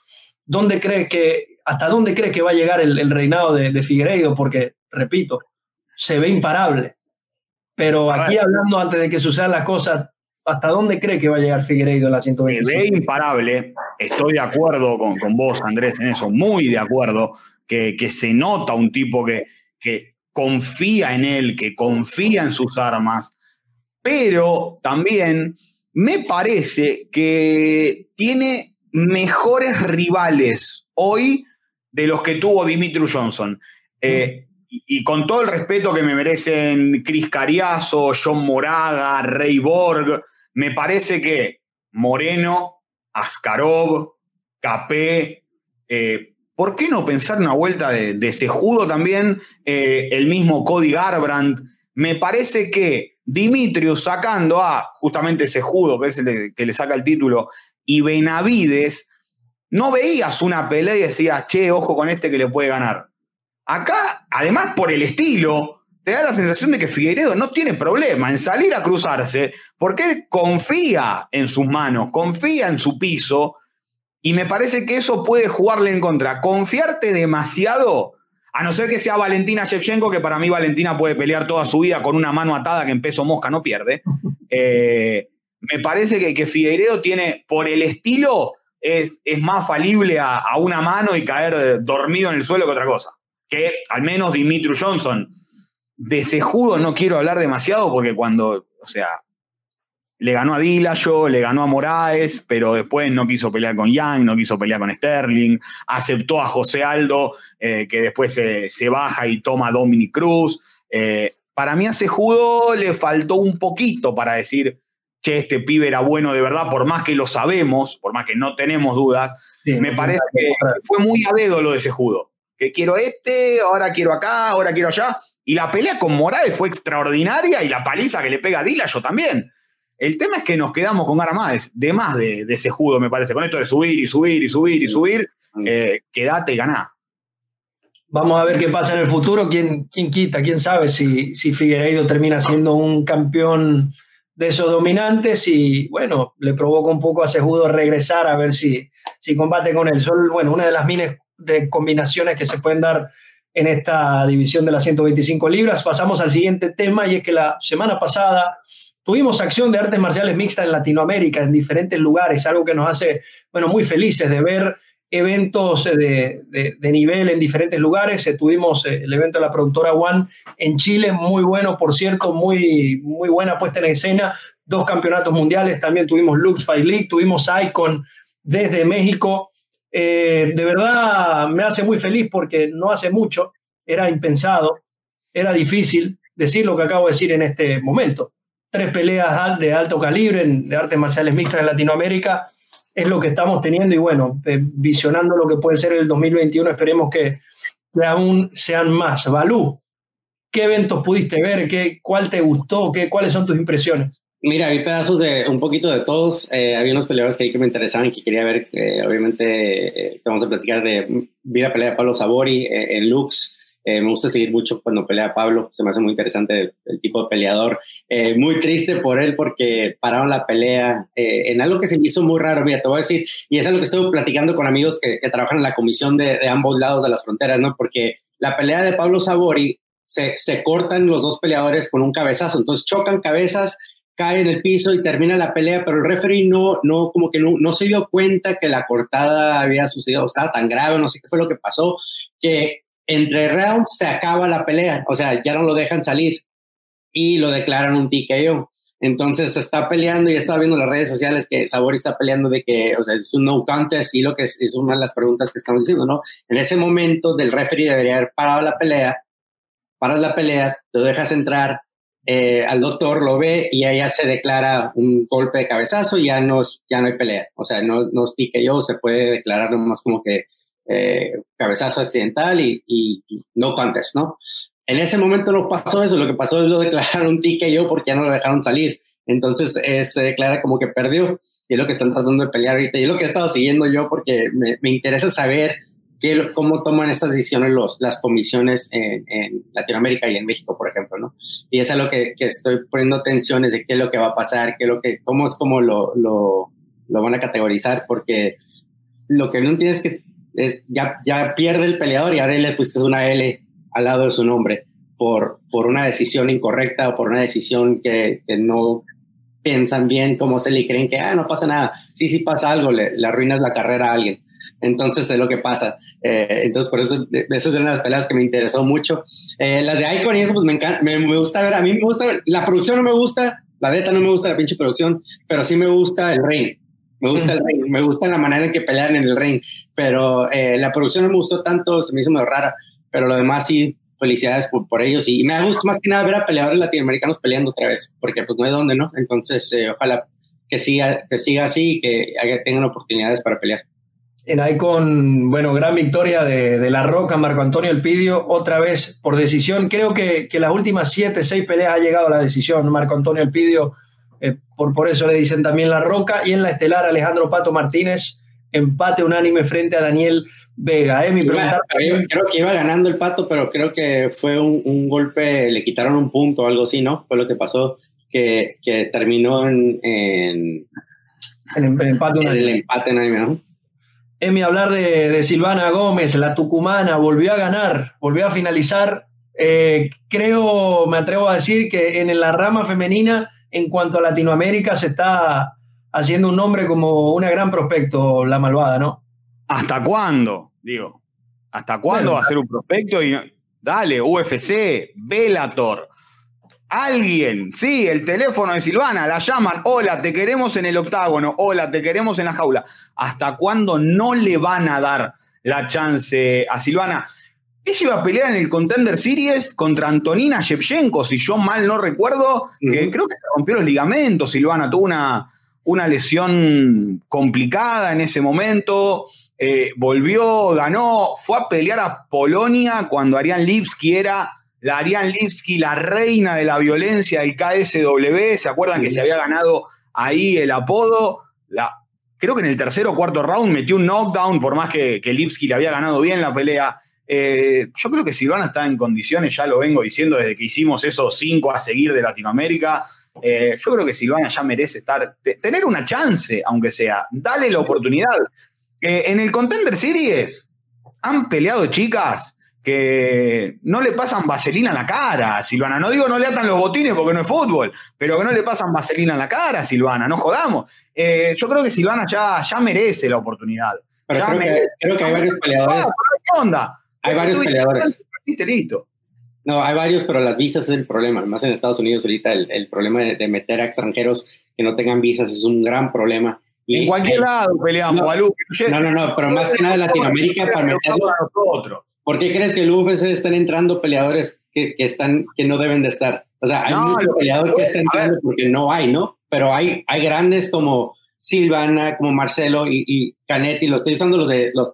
¿hasta dónde crees que va a llegar el reinado de Figueiredo? Porque, repito, se ve imparable. Pero aquí hablando antes de que sucedan las cosas, ¿hasta dónde cree que va a llegar Figueiredo en la 125? Se ve imparable, estoy de acuerdo con vos, Andrés, en eso, muy de acuerdo, que se nota un tipo que confía en él, que confía en sus armas, pero también me parece que tiene mejores rivales hoy de los que tuvo Demetrius Johnson. Y con todo el respeto que me merecen Chris Cariazo, John Moraga, Ray Borg, me parece que Moreno, Askarov, Capé, ¿por qué no pensar una vuelta de Cejudo también? El mismo Cody Garbrandt. Me parece que Dimitrius sacando a justamente Cejudo, que es el que le saca el título, y Benavides, no veías una pelea y decías, che, ojo con este que le puede ganar. Acá, además por el estilo, te da la sensación de que Figueiredo no tiene problema en salir a cruzarse, porque él confía en sus manos, confía en su piso, y me parece que eso puede jugarle en contra. Confiarte demasiado, a no ser que sea Valentina Shevchenko, que para mí Valentina puede pelear toda su vida con una mano atada que en peso mosca no pierde. Me parece que Figueiredo tiene, por el estilo, es más falible a una mano y caer dormido en el suelo que otra cosa. Que al menos Demetrius Johnson. De Cejudo no quiero hablar demasiado porque cuando, o sea, le ganó a Dillashaw, le ganó a Moraes, pero después no quiso pelear con Yang, no quiso pelear con Sterling, aceptó a José Aldo, que después se baja y toma a Dominic Cruz. Para mí a Cejudo le faltó un poquito para decir, che, este pibe era bueno de verdad, por más que lo sabemos, por más que no tenemos dudas. Sí, me parece que fue muy a dedo lo de Cejudo, que quiero este, ahora quiero acá, ahora quiero allá. Y la pelea con Morales fue extraordinaria y la paliza que le pega a Dillashaw también. El tema es que nos quedamos con ganas de Cejudo, me parece. Con esto de subir y subir y subir y subir, quedate y ganá. Vamos a ver qué pasa en el futuro. ¿Quién quita? ¿Quién sabe si Figueiredo termina siendo un campeón de esos dominantes? Y bueno, le provoca un poco a Cejudo regresar a ver si combate con él. Son, bueno, una de las miles de combinaciones que se pueden dar en esta división de las 125 libras. Pasamos al siguiente tema, y es que la semana pasada tuvimos acción de artes marciales mixtas en Latinoamérica, en diferentes lugares, algo que nos hace, bueno, muy felices de ver eventos de nivel en diferentes lugares. Tuvimos el evento de la productora One en Chile, muy bueno, por cierto, muy buena puesta en escena, 2 campeonatos mundiales, también tuvimos Lux Fight League, tuvimos Icon desde México. De verdad me hace muy feliz porque no hace mucho era impensado, era difícil decir lo que acabo de decir en este momento. 3 peleas de alto calibre de artes marciales mixtas en Latinoamérica es lo que estamos teniendo, y bueno, visionando lo que puede ser el 2021, esperemos que aún sean más. Balú, ¿qué eventos pudiste ver? ¿Cuál te gustó? ¿Cuáles son tus impresiones? Mira, vi pedazos de un poquito de todos. Había unos peleadores que me interesaban y que quería ver. Obviamente, vamos a platicar vi la pelea de Pablo Sabori en Lux. Me gusta seguir mucho cuando pelea Pablo. Se me hace muy interesante el tipo de peleador. Muy triste por él porque pararon la pelea en algo que se me hizo muy raro. Mira, te voy a decir, y es algo que estoy platicando con amigos que trabajan en la comisión de ambos lados de las fronteras, ¿no? Porque la pelea de Pablo Sabori se cortan los 2 peleadores con un cabezazo. Entonces chocan cabezas, cae en el piso y termina la pelea, pero el referee no se dio cuenta que la cortada había sucedido, estaba tan grave, no sé qué fue lo que pasó, que entre rounds se acaba la pelea, o sea, ya no lo dejan salir y lo declaran un TKO. Entonces se está peleando, y estaba viendo las redes sociales que Sabori está peleando de que, o sea, es un no contest, y lo que es una de las preguntas que estamos diciendo, ¿no? En ese momento del referee debería haber parado la pelea, paras la pelea, lo dejas entrar, al doctor lo ve y allá se declara un golpe de cabezazo y ya no hay pelea, o sea, no es TKO, se puede declarar nomás como que cabezazo accidental y no contest, ¿no? En ese momento no pasó eso, lo que pasó es lo declararon TKO porque ya no lo dejaron salir, entonces se declara como que perdió, y es lo que están tratando de pelear ahorita, y es lo que he estado siguiendo yo porque me interesa saber cómo toman estas decisiones las comisiones en Latinoamérica y en México, por ejemplo, ¿no? Y eso es lo que estoy poniendo atención, es de qué es lo que va a pasar, cómo es como lo van a categorizar, porque lo que no entiendes es que ya pierde el peleador y ahora le pusiste una L al lado de su nombre por una decisión incorrecta o por una decisión que no piensan bien cómo se le creen que no pasa nada. Sí pasa algo, le arruinas la carrera a alguien. Entonces es lo que pasa. Entonces por eso esas son las peleas que me interesó mucho. Las de Icon y eso pues me encanta, me gusta ver, a mí me gusta ver, la producción no me gusta, la neta no me gusta la pinche producción, pero sí me gusta el ring. Me gusta el ring, me gusta la manera en que pelean en el ring, pero la producción no me gustó tanto, se me hizo medio rara, pero lo demás sí, felicidades por ellos, y me gusta más que nada ver a peleadores latinoamericanos peleando otra vez, porque pues no hay dónde, ¿no? Entonces ojalá que siga así y que tengan oportunidades para pelear. En Icon, bueno, gran victoria de La Roca, Marco Antonio Elpidio, otra vez por decisión. Creo que las últimas 7, 6 peleas ha llegado a la decisión Marco Antonio Elpidio, por eso le dicen también La Roca. Y en la estelar, Alejandro Pato Martínez, empate unánime frente a Daniel Vega. Mi pregunta, creo que iba ganando el Pato, pero creo que fue un golpe, le quitaron un punto o algo así, ¿no? Fue lo que pasó, que terminó en el empate unánime, ¿no? Emi, hablar de Silvana Gómez, la tucumana, volvió a ganar, volvió a finalizar. Creo, me atrevo a decir que en la rama femenina, en cuanto a Latinoamérica, se está haciendo un nombre como una gran prospecto, la malvada, ¿no? ¿Hasta cuándo? Digo, ¿hasta cuándo va a ser un prospecto? Y, dale, UFC, Bellator, alguien. Sí, el teléfono de Silvana, la llaman, hola, te queremos en el octágono, hola, te queremos en la jaula. ¿Hasta cuándo no le van a dar la chance a Silvana? Ella iba a pelear en el Contender Series contra Antonina Shevchenko, si yo mal no recuerdo, que creo que se rompió los ligamentos. Silvana tuvo una lesión complicada en ese momento, volvió, ganó, fue a pelear a Polonia cuando Ariane Lipski era... La Ariane Lipski, la reina de la violencia del KSW, ¿se acuerdan que se había ganado ahí el apodo? Creo que en el tercer o cuarto round metió un knockdown, por más que Lipski le había ganado bien la pelea. Yo creo que Silvana está en condiciones, ya lo vengo diciendo desde que hicimos esos 5 a seguir de Latinoamérica. Yo creo que Silvana ya merece tener una chance, aunque sea. Dale la oportunidad. En el Contender Series han peleado chicas que no le pasan vaselina en la cara a Silvana. No digo no le atan los botines porque no es fútbol, pero que no le pasan vaselina en la cara a Silvana, no jodamos. Yo creo que Silvana ya merece la oportunidad. Pero creo que hay varios peleadores. ¿Qué onda? Hay varios peleadores. No, hay varios, pero las visas es el problema. Más en Estados Unidos ahorita el problema de meter a extranjeros que no tengan visas es un gran problema. Y en cualquier lado peleamos, Balú. No, pero más que nada en Latinoamérica para meterlo a nosotros. ¿Por qué crees que el UFC están entrando peleadores que no deben de estar? O sea, hay mucho peleador que está entrando porque no hay, ¿no? Pero hay grandes como Silvana, como Marcelo y Canetti. Los estoy usando,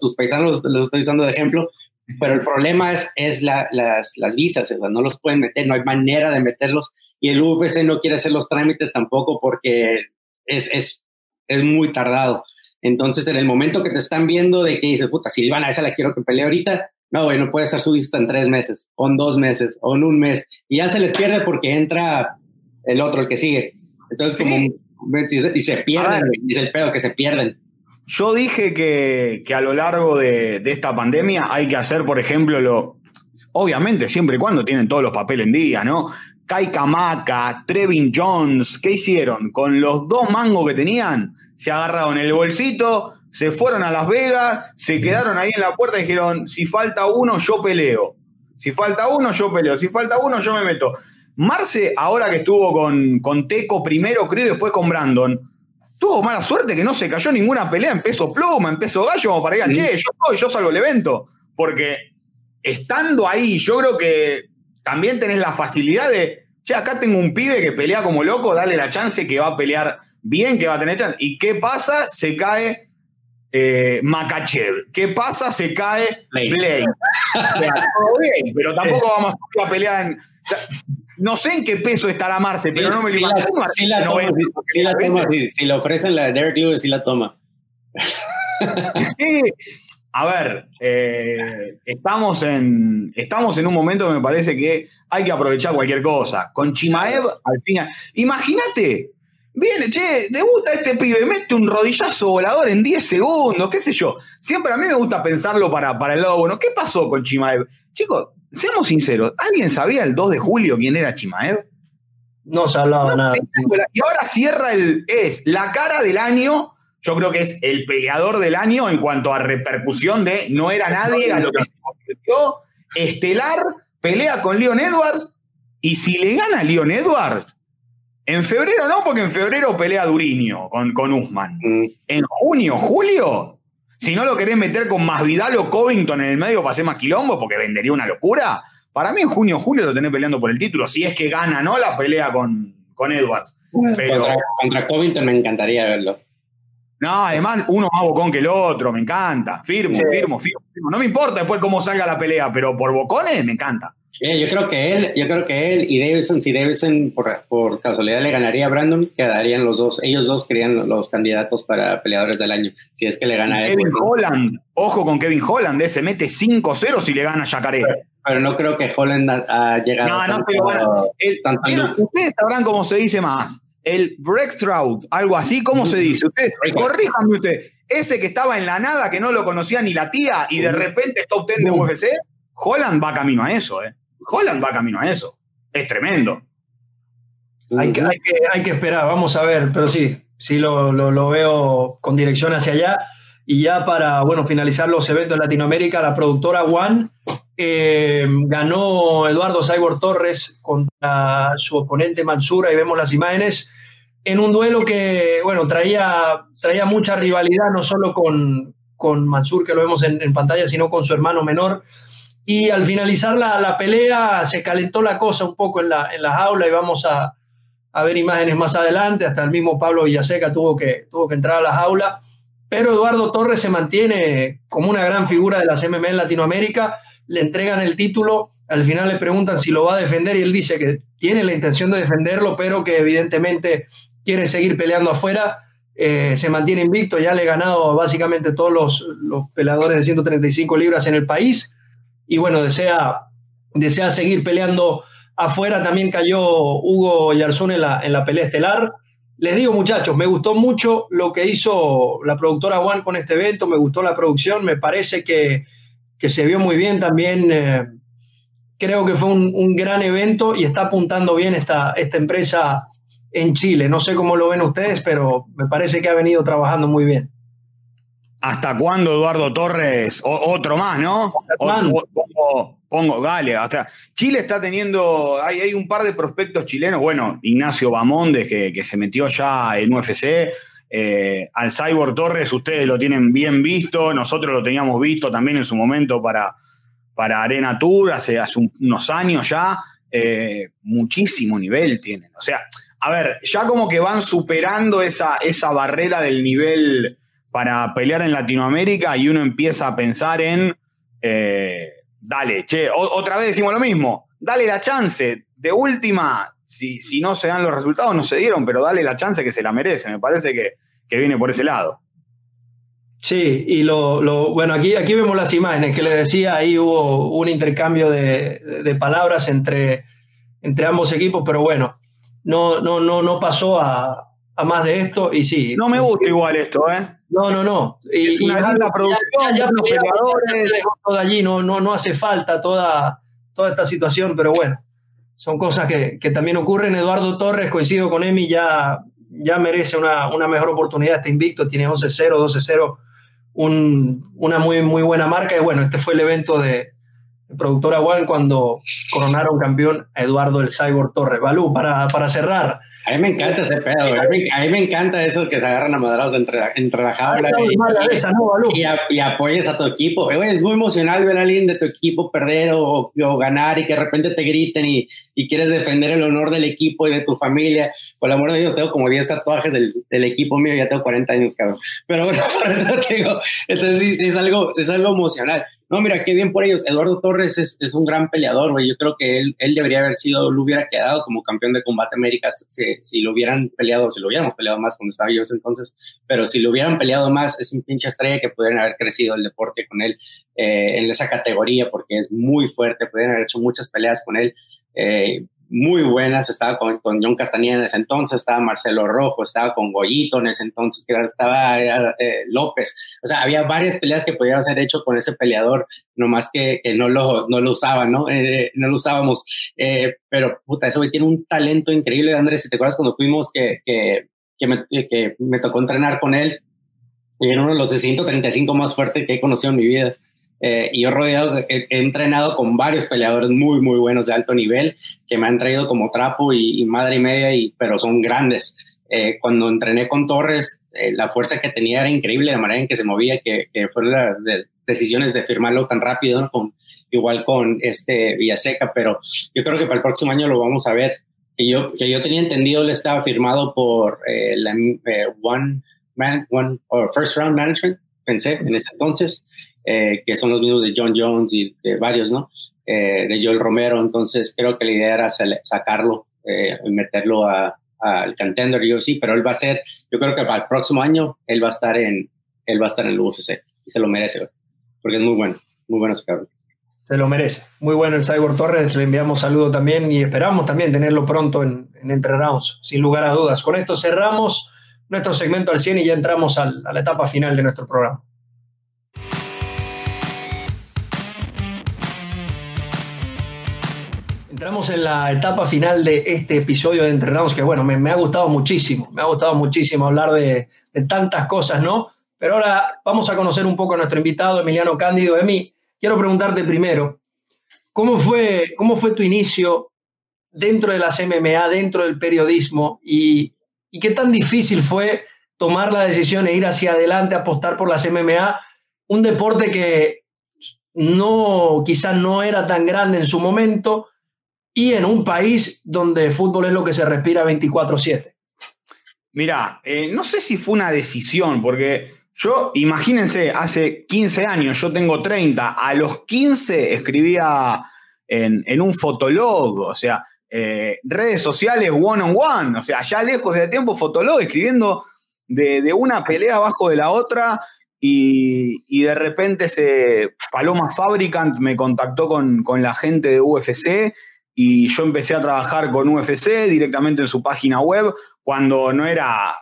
tus paisanos los estoy usando de ejemplo. Pero el problema es las visas. O sea, no los pueden meter, no hay manera de meterlos. Y el UFC no quiere hacer los trámites tampoco porque es muy tardado. Entonces, en el momento que te están viendo de que dices, puta, Silvana, esa la quiero que pelee ahorita. No, güey, no puede estar su vista en 3 meses, o en 2 meses, o en 1 mes. Y ya se les pierde porque entra el otro, el que sigue. Entonces, sí, como... Y se pierden, dice el pedo, que se pierden. Yo dije que a lo largo de esta pandemia hay que hacer, por ejemplo, obviamente, siempre y cuando tienen todos los papeles en día, ¿no? Kai Kamaka, Trevin Jones, ¿qué hicieron? Con los 2 mangos que tenían, se agarraron el bolsito... Se fueron a Las Vegas, se quedaron ahí en la puerta y dijeron, si falta uno, yo peleo. Si falta uno, yo peleo. Si falta uno, yo me meto. Marce, ahora que estuvo con Teco primero, creo, y después con Brandon, tuvo mala suerte que no se cayó ninguna pelea en peso pluma, en peso gallo, como para ir, che, yo voy, yo salvo el evento. Porque estando ahí, yo creo que también tenés la facilidad de, che, acá tengo un pibe que pelea como loco, dale la chance que va a pelear bien, que va a tener chance. ¿Y qué pasa? Se cae... Makachev. ¿Qué pasa? Se cae Blake. O sea, todo bien, pero tampoco vamos a pelear en... No sé en qué peso estará Marce, sí, pero no me lo imagino. Sí la toma, si le ofrecen la de Derek Lewis, sí la toma. Sí. A ver, estamos en un momento que me parece que hay que aprovechar cualquier cosa. Con Chimaev, al final... Imagínate... Viene, che, debuta este pibe, mete un rodillazo volador en 10 segundos, qué sé yo. Siempre a mí me gusta pensarlo para el lado bueno. ¿Qué pasó con Chimaev? Chicos, seamos sinceros, ¿alguien sabía el 2 de julio quién era Chimaev? No se hablaba nada. Y ahora cierra la cara del año, yo creo que es el peleador del año en cuanto a repercusión de no era nadie, a lo que se convirtió, estelar, pelea con Leon Edwards, y si le gana Leon Edwards... En febrero no, porque en febrero pelea Duriño con Usman. En junio, julio, si no lo querés meter con Masvidal o Covington en el medio para hacer más quilombo, porque vendería una locura. Para mí en junio, julio lo tenés peleando por el título, si es que gana, ¿no? La pelea con Edwards. Pero, contra Covington me encantaría verlo. No, además uno más bocón que el otro, me encanta. Firmo. No me importa después cómo salga la pelea, pero por bocones me encanta. Yo creo que él y Deiveson, si Deiveson por casualidad le ganaría a Brandon, quedarían los dos. Ellos dos serían los candidatos para peleadores del año, si es que le gana él. Kevin Holland, ojo con Kevin Holland, se mete 5-0 si le gana a Yacaré. Pero no creo que Holland ha llegado. Ustedes sabrán cómo se dice más. El breakthrough, algo así, ¿cómo se dice? Ustedes, corríjanme ustedes. Ese que estaba en la nada, que no lo conocía ni la tía, y de repente top 10 de UFC, Holland va camino a eso, Holland va camino a eso. Es tremendo. Hay que esperar, vamos a ver, pero sí lo veo con dirección hacia allá. Y ya para, bueno, finalizar los eventos en Latinoamérica, la productora One ganó Eduardo Cyborg Torres contra su oponente Mansur, ahí vemos las imágenes, en un duelo que, bueno, traía mucha rivalidad, no solo con Mansur, que lo vemos en pantalla, sino con su hermano menor. Y al finalizar la pelea se calentó la cosa un poco en la jaula, y vamos a ver imágenes más adelante. Hasta el mismo Pablo Villaseca tuvo que entrar a la jaula, pero Eduardo Torres se mantiene como una gran figura de las MMA en Latinoamérica. Le entregan el título, al final le preguntan si lo va a defender, y él dice que tiene la intención de defenderlo, pero que evidentemente quiere seguir peleando afuera. Se mantiene invicto, ya le ha ganado básicamente todos los peleadores de 135 libras en el país. Y bueno, desea seguir peleando afuera. También cayó Hugo Yarzún en la pelea estelar. Les digo, muchachos, me gustó mucho lo que hizo la productora One con este evento. Me gustó la producción, me parece que se vio muy bien también. Creo que fue un gran evento y está apuntando bien esta empresa en Chile. No sé cómo lo ven ustedes, pero me parece que ha venido trabajando muy bien. ¿Hasta cuándo Eduardo Torres? Otro más, ¿no? Pongo Gales. Chile está teniendo... Hay un par de prospectos chilenos. Bueno, Ignacio Bamondes, que se metió ya en UFC. Al Cyborg Torres ustedes lo tienen bien visto. Nosotros lo teníamos visto también en su momento para Arena Tour, hace unos años ya. Muchísimo nivel tienen. O sea, a ver, ya como que van superando esa barrera del nivel... para pelear en Latinoamérica, y uno empieza a pensar en dale, che, otra vez decimos lo mismo, dale la chance, de última, si no se dan los resultados, no se dieron, pero dale la chance que se la merece. Me parece que viene por ese lado. Sí, y bueno, aquí vemos las imágenes que les decía. Ahí hubo un intercambio de palabras entre ambos equipos, pero bueno, no pasó a más de esto. Y sí, no me gusta igual esto, no, y es una la producción, ya los peleadores de allí, no hace falta toda esta situación, pero bueno, son cosas que también ocurren. Eduardo Torres, coincido con Emi, ya merece una mejor oportunidad. Este invicto, tiene 11-0, 12-0, una muy, muy buena marca. Y bueno, este fue el evento de productora One cuando coronaron campeón a Eduardo el Cyborg Torres. Balú, para cerrar. A mí me encanta ese pedo, güey. A mí me encanta eso, que se agarran a madrazos entre la jaula y apoyes a tu equipo. Güey, es muy emocional ver a alguien de tu equipo perder o ganar, y que de repente te griten y quieres defender el honor del equipo y de tu familia. Por el amor de Dios, tengo como 10 tatuajes del equipo mío, ya tengo 40 años, cabrón. Pero bueno, por eso te digo, entonces sí es algo emocional. No, mira, qué bien por ellos. Eduardo Torres es un gran peleador, güey. Yo creo que él debería haber sido, lo hubiera quedado como campeón de Combate América si lo hubiéramos peleado más cuando estaba yo ese entonces, pero si lo hubieran peleado más. Es un pinche estrella que pudieran haber crecido el deporte con él en esa categoría, porque es muy fuerte. Pudieran haber hecho muchas peleas con él muy buenas. Estaba con John Castañeda en ese entonces, estaba Marcelo Rojo, estaba con Goyito en ese entonces, que estaba López. O sea, había varias peleas que podían ser hecho con ese peleador, nomás que no lo usaban, ¿no? No lo usábamos. Pero, puta, ese güey tiene un talento increíble. Andrés, si te acuerdas cuando fuimos que me tocó entrenar con él, y era uno de los de 135 más fuertes que he conocido en mi vida. Y yo he entrenado con varios peleadores muy, muy buenos, de alto nivel, que me han traído como trapo y madre y media, pero son grandes. Cuando entrené con Torres, la fuerza que tenía era increíble, la manera en que se movía, que fueron las decisiones de firmarlo tan rápido, ¿no? Igual con Villaseca, pero yo creo que para el próximo año lo vamos a ver. Que yo tenía entendido, él estaba firmado por la One first round management, pensé en ese entonces, que son los mismos de John Jones y de varios, ¿no? De Joel Romero. Entonces creo que la idea era sacarlo, meterlo al contender, yo sí, pero él va a ser, yo creo que para el próximo año él va a estar en el UFC y se lo merece, porque es muy bueno ese cabrón. Se lo merece. Muy bueno el Cyborg Torres, le enviamos saludos también y esperamos también tenerlo pronto en Entre Rounds, sin lugar a dudas. Con esto cerramos nuestro segmento al 100 y ya entramos a la etapa final de nuestro programa. Entramos en la etapa final de este episodio de Entre Rounds, que bueno, me ha gustado muchísimo, hablar de tantas cosas, ¿no? Pero ahora vamos a conocer un poco a nuestro invitado, Emiliano Cándido. Emi, quiero preguntarte primero, ¿cómo fue tu inicio dentro de las MMA, dentro del periodismo, y qué tan difícil fue tomar la decisión e ir hacia adelante, apostar por las MMA, un deporte que no, quizás no era tan grande en su momento, y en un país donde el fútbol es lo que se respira 24/7? Mirá, no sé si fue una decisión, porque yo, imagínense, hace 15 años, yo tengo 30, a los 15 escribía en un fotolog, o sea, redes sociales one-on-one, o sea, ya lejos de tiempo, fotolog, escribiendo de una pelea abajo de la otra, y de repente Paloma Fabricant me contactó con la gente de UFC, y yo empecé a trabajar con UFC directamente en su página web, cuando no era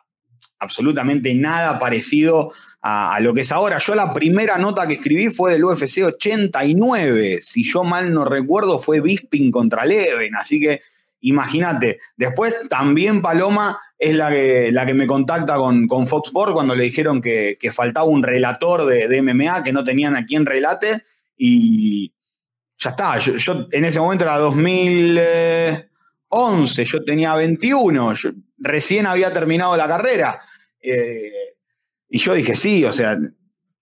absolutamente nada parecido a lo que es ahora. Yo la primera nota que escribí fue del UFC 89, si yo mal no recuerdo fue Bisping contra Leven, así que imagínate. Después también Paloma es la que me contacta con Fox Sports cuando le dijeron que faltaba un relator de MMA, que no tenían a quien relate, y ya está. Yo en ese momento era 2011, yo tenía 21, yo recién había terminado la carrera, y yo dije sí, o sea,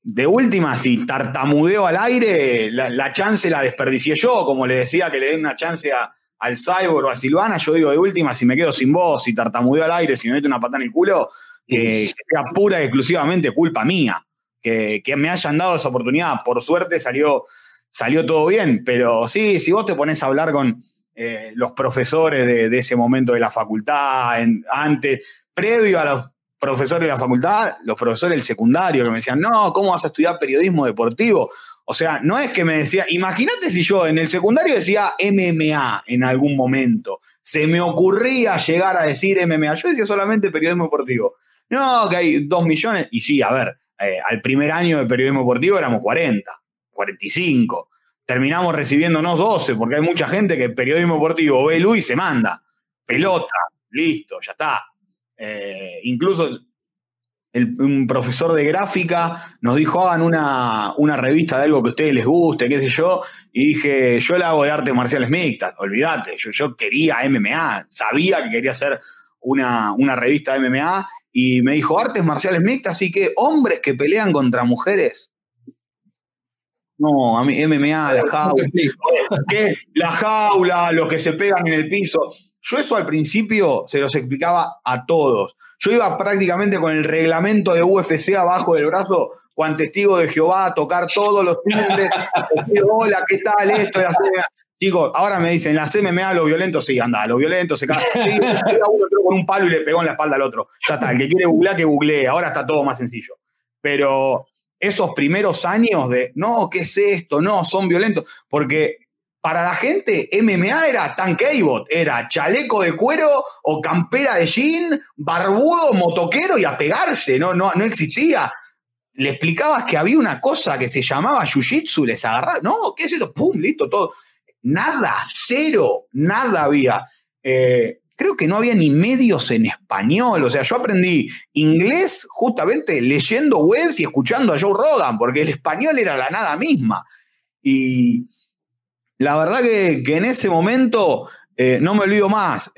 de última, si tartamudeo al aire, la chance la desperdicié yo, como le decía que le den una chance al Cyborg o a Silvana. Yo digo, de última, si me quedo sin voz, si tartamudeo al aire, si me meto una patada en el culo, que sea pura y exclusivamente culpa mía, que me hayan dado esa oportunidad. Por suerte salió todo bien, pero sí, si vos te pones a hablar con los profesores de ese momento de la facultad, antes, previo a los profesores de la facultad, los profesores del secundario, que me decían, no, ¿cómo vas a estudiar periodismo deportivo? O sea, no es que me decía, imagínate si yo en el secundario decía MMA en algún momento, se me ocurría llegar a decir MMA, yo decía solamente periodismo deportivo. No, que hay 2 millones, y sí, a ver, al primer año de periodismo deportivo éramos 40. 45, terminamos recibiéndonos 12, porque hay mucha gente que periodismo deportivo ve luz y se manda pelota, listo, ya está. Incluso un profesor de gráfica nos dijo, hagan una revista de algo que a ustedes les guste, qué sé yo, y dije, yo la hago de artes marciales mixtas, olvídate. Yo quería MMA, sabía que quería hacer una revista de MMA, y me dijo, artes marciales mixtas, así que hombres que pelean contra mujeres. No, a mí MMA, la jaula, ¿qué? La jaula, los que se pegan en el piso. Yo eso al principio se los explicaba a todos. Yo iba prácticamente con el reglamento de UFC abajo del brazo, cuando testigo de Jehová, a tocar todos los timbres. Hola, ¿qué tal esto? De las MMA. Chicos, ahora me dicen, las MMA, los violentos, sí, anda, los violentos se cagan. Sí, uno con un palo y le pegó en la espalda al otro. Ya está, el que quiere googlear, que googlee. Ahora está todo más sencillo. Pero esos primeros años de, no, ¿qué es esto? No, son violentos. Porque para la gente, MMA era Tank Abbott, era chaleco de cuero o campera de jean, barbudo, motoquero y a pegarse. No existía. Le explicabas que había una cosa que se llamaba jiu-jitsu, les agarraba. No, ¿qué es esto? Pum, listo, todo. Nada, cero, nada había. Creo que no había ni medios en español. O sea, yo aprendí inglés justamente leyendo webs y escuchando a Joe Rogan, porque el español era la nada misma. Y la verdad que en ese momento no me olvido más.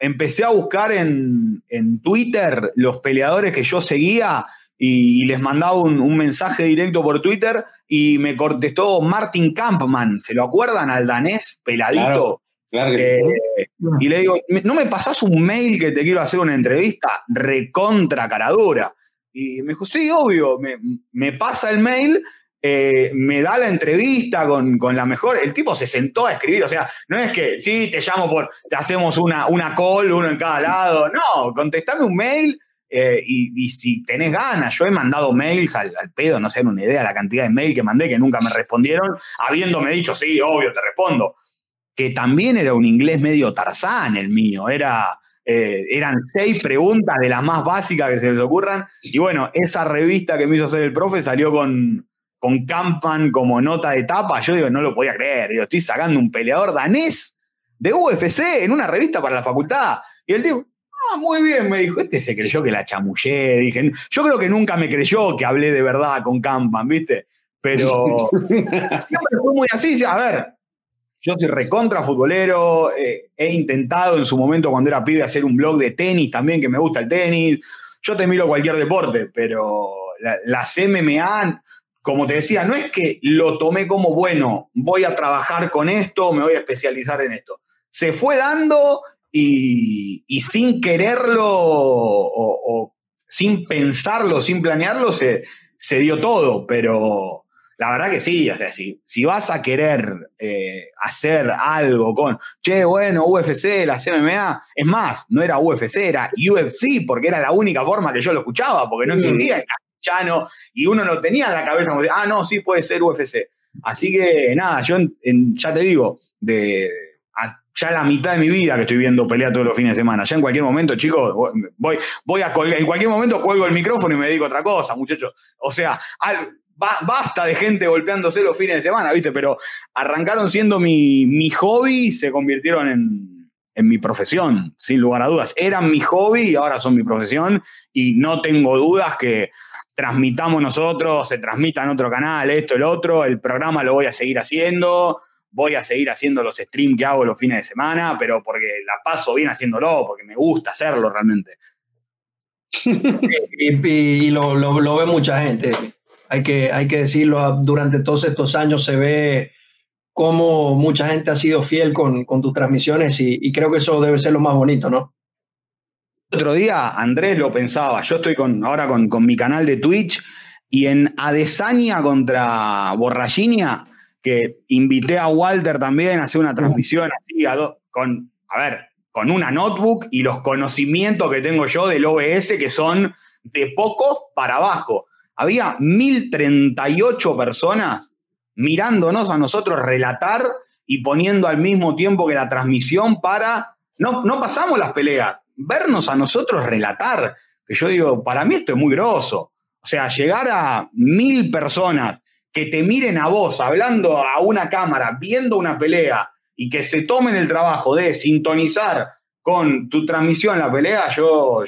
Empecé a buscar en Twitter los peleadores que yo seguía y les mandaba un mensaje directo por Twitter, y me contestó Martin Kampmann. ¿Se lo acuerdan? Al danés peladito. Claro. Claro que sí. Y le digo, ¿no me pasás un mail que te quiero hacer una entrevista? Recontra caradura. Y me dijo, sí, obvio. Me pasa el mail, me da la entrevista con la mejor. El tipo se sentó a escribir. O sea, no es que, sí, te llamo por, te hacemos una call, uno en cada lado. No, contestame un mail y si tenés ganas. Yo he mandado mails al pedo, no sé, una idea la cantidad de mails que mandé que nunca me respondieron, habiéndome dicho, sí, obvio, te respondo. Que también era un inglés medio Tarzán el mío, eran 6 preguntas de las más básicas que se les ocurran, y bueno, esa revista que me hizo hacer el profe salió con Kampman como nota de tapa. Yo digo, no lo podía creer, digo, estoy sacando un peleador danés de UFC en una revista para la facultad, y el tipo, ah, muy bien, me dijo, este se creyó que la chamullé, dije, yo creo que nunca me creyó que hablé de verdad con Kampman, ¿viste? Pero siempre fue muy así, a ver, yo soy recontra futbolero, he intentado en su momento cuando era pibe hacer un blog de tenis también, que me gusta el tenis. Yo te miro cualquier deporte, pero las MMA, como te decía, no es que lo tomé como, bueno, voy a trabajar con esto, me voy a especializar en esto. Se fue dando y sin quererlo o sin pensarlo, sin planearlo, se dio todo, pero... La verdad que sí, o sea, si vas a querer hacer algo con, che, bueno, UFC, la MMA, es más, no era UFC, era UFC, porque era la única forma que yo lo escuchaba, porque no existía el castellano, y uno no tenía en la cabeza como, ah, no, sí, puede ser UFC. Así que, nada, yo ya te digo, ya la mitad de mi vida que estoy viendo pelea todos los fines de semana, ya en cualquier momento, chicos, voy a colgar, en cualquier momento cuelgo el micrófono y me dedico a otra cosa, muchachos. O sea, basta de gente golpeándose los fines de semana, ¿viste? Pero arrancaron siendo mi hobby, se convirtieron en mi profesión, sin lugar a dudas. Eran mi hobby y ahora son mi profesión, y no tengo dudas que transmitamos nosotros, se transmita en otro canal, esto, el otro, el programa lo voy a seguir haciendo, voy a seguir haciendo los streams que hago los fines de semana, pero porque la paso bien haciéndolo, porque me gusta hacerlo realmente. Y lo ve mucha gente. Hay que decirlo, durante todos estos años se ve cómo mucha gente ha sido fiel con tus transmisiones y creo que eso debe ser lo más bonito, ¿no? Otro día, Andrés, lo pensaba, yo estoy ahora con mi canal de Twitch y en Adesanya contra Borraghinia, que invité a Walter también a hacer una transmisión así, con una notebook y los conocimientos que tengo yo del OBS que son de poco para abajo. Había 1.038 personas mirándonos a nosotros relatar y poniendo al mismo tiempo que la transmisión para... No pasamos las peleas, vernos a nosotros relatar. Que yo digo, para mí esto es muy groso. O sea, llegar a 1.000 personas que te miren a vos hablando a una cámara, viendo una pelea y que se tomen el trabajo de sintonizar con tu transmisión la pelea, yo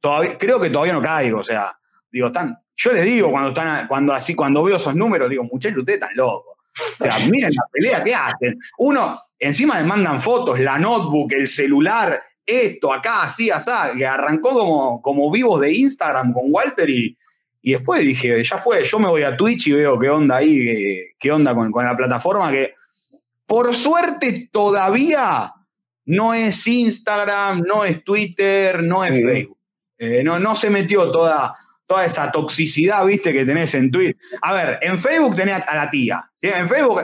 todavía, creo que todavía no caigo. O sea, digo, yo les digo cuando veo esos números, digo, muchachos, ustedes están locos. O sea, miren la pelea que hacen. Uno, encima me mandan fotos, la notebook, el celular, esto, acá, así, asá. Que arrancó como vivos de Instagram con Walter y después dije, ya fue, yo me voy a Twitch y veo qué onda ahí, qué onda con la plataforma que, por suerte, todavía no es Instagram, no es Twitter, no es Facebook. No se metió toda esa toxicidad, viste, que tenés en Twitter. A ver, en Facebook tenés a la tía, ¿sí? En Facebook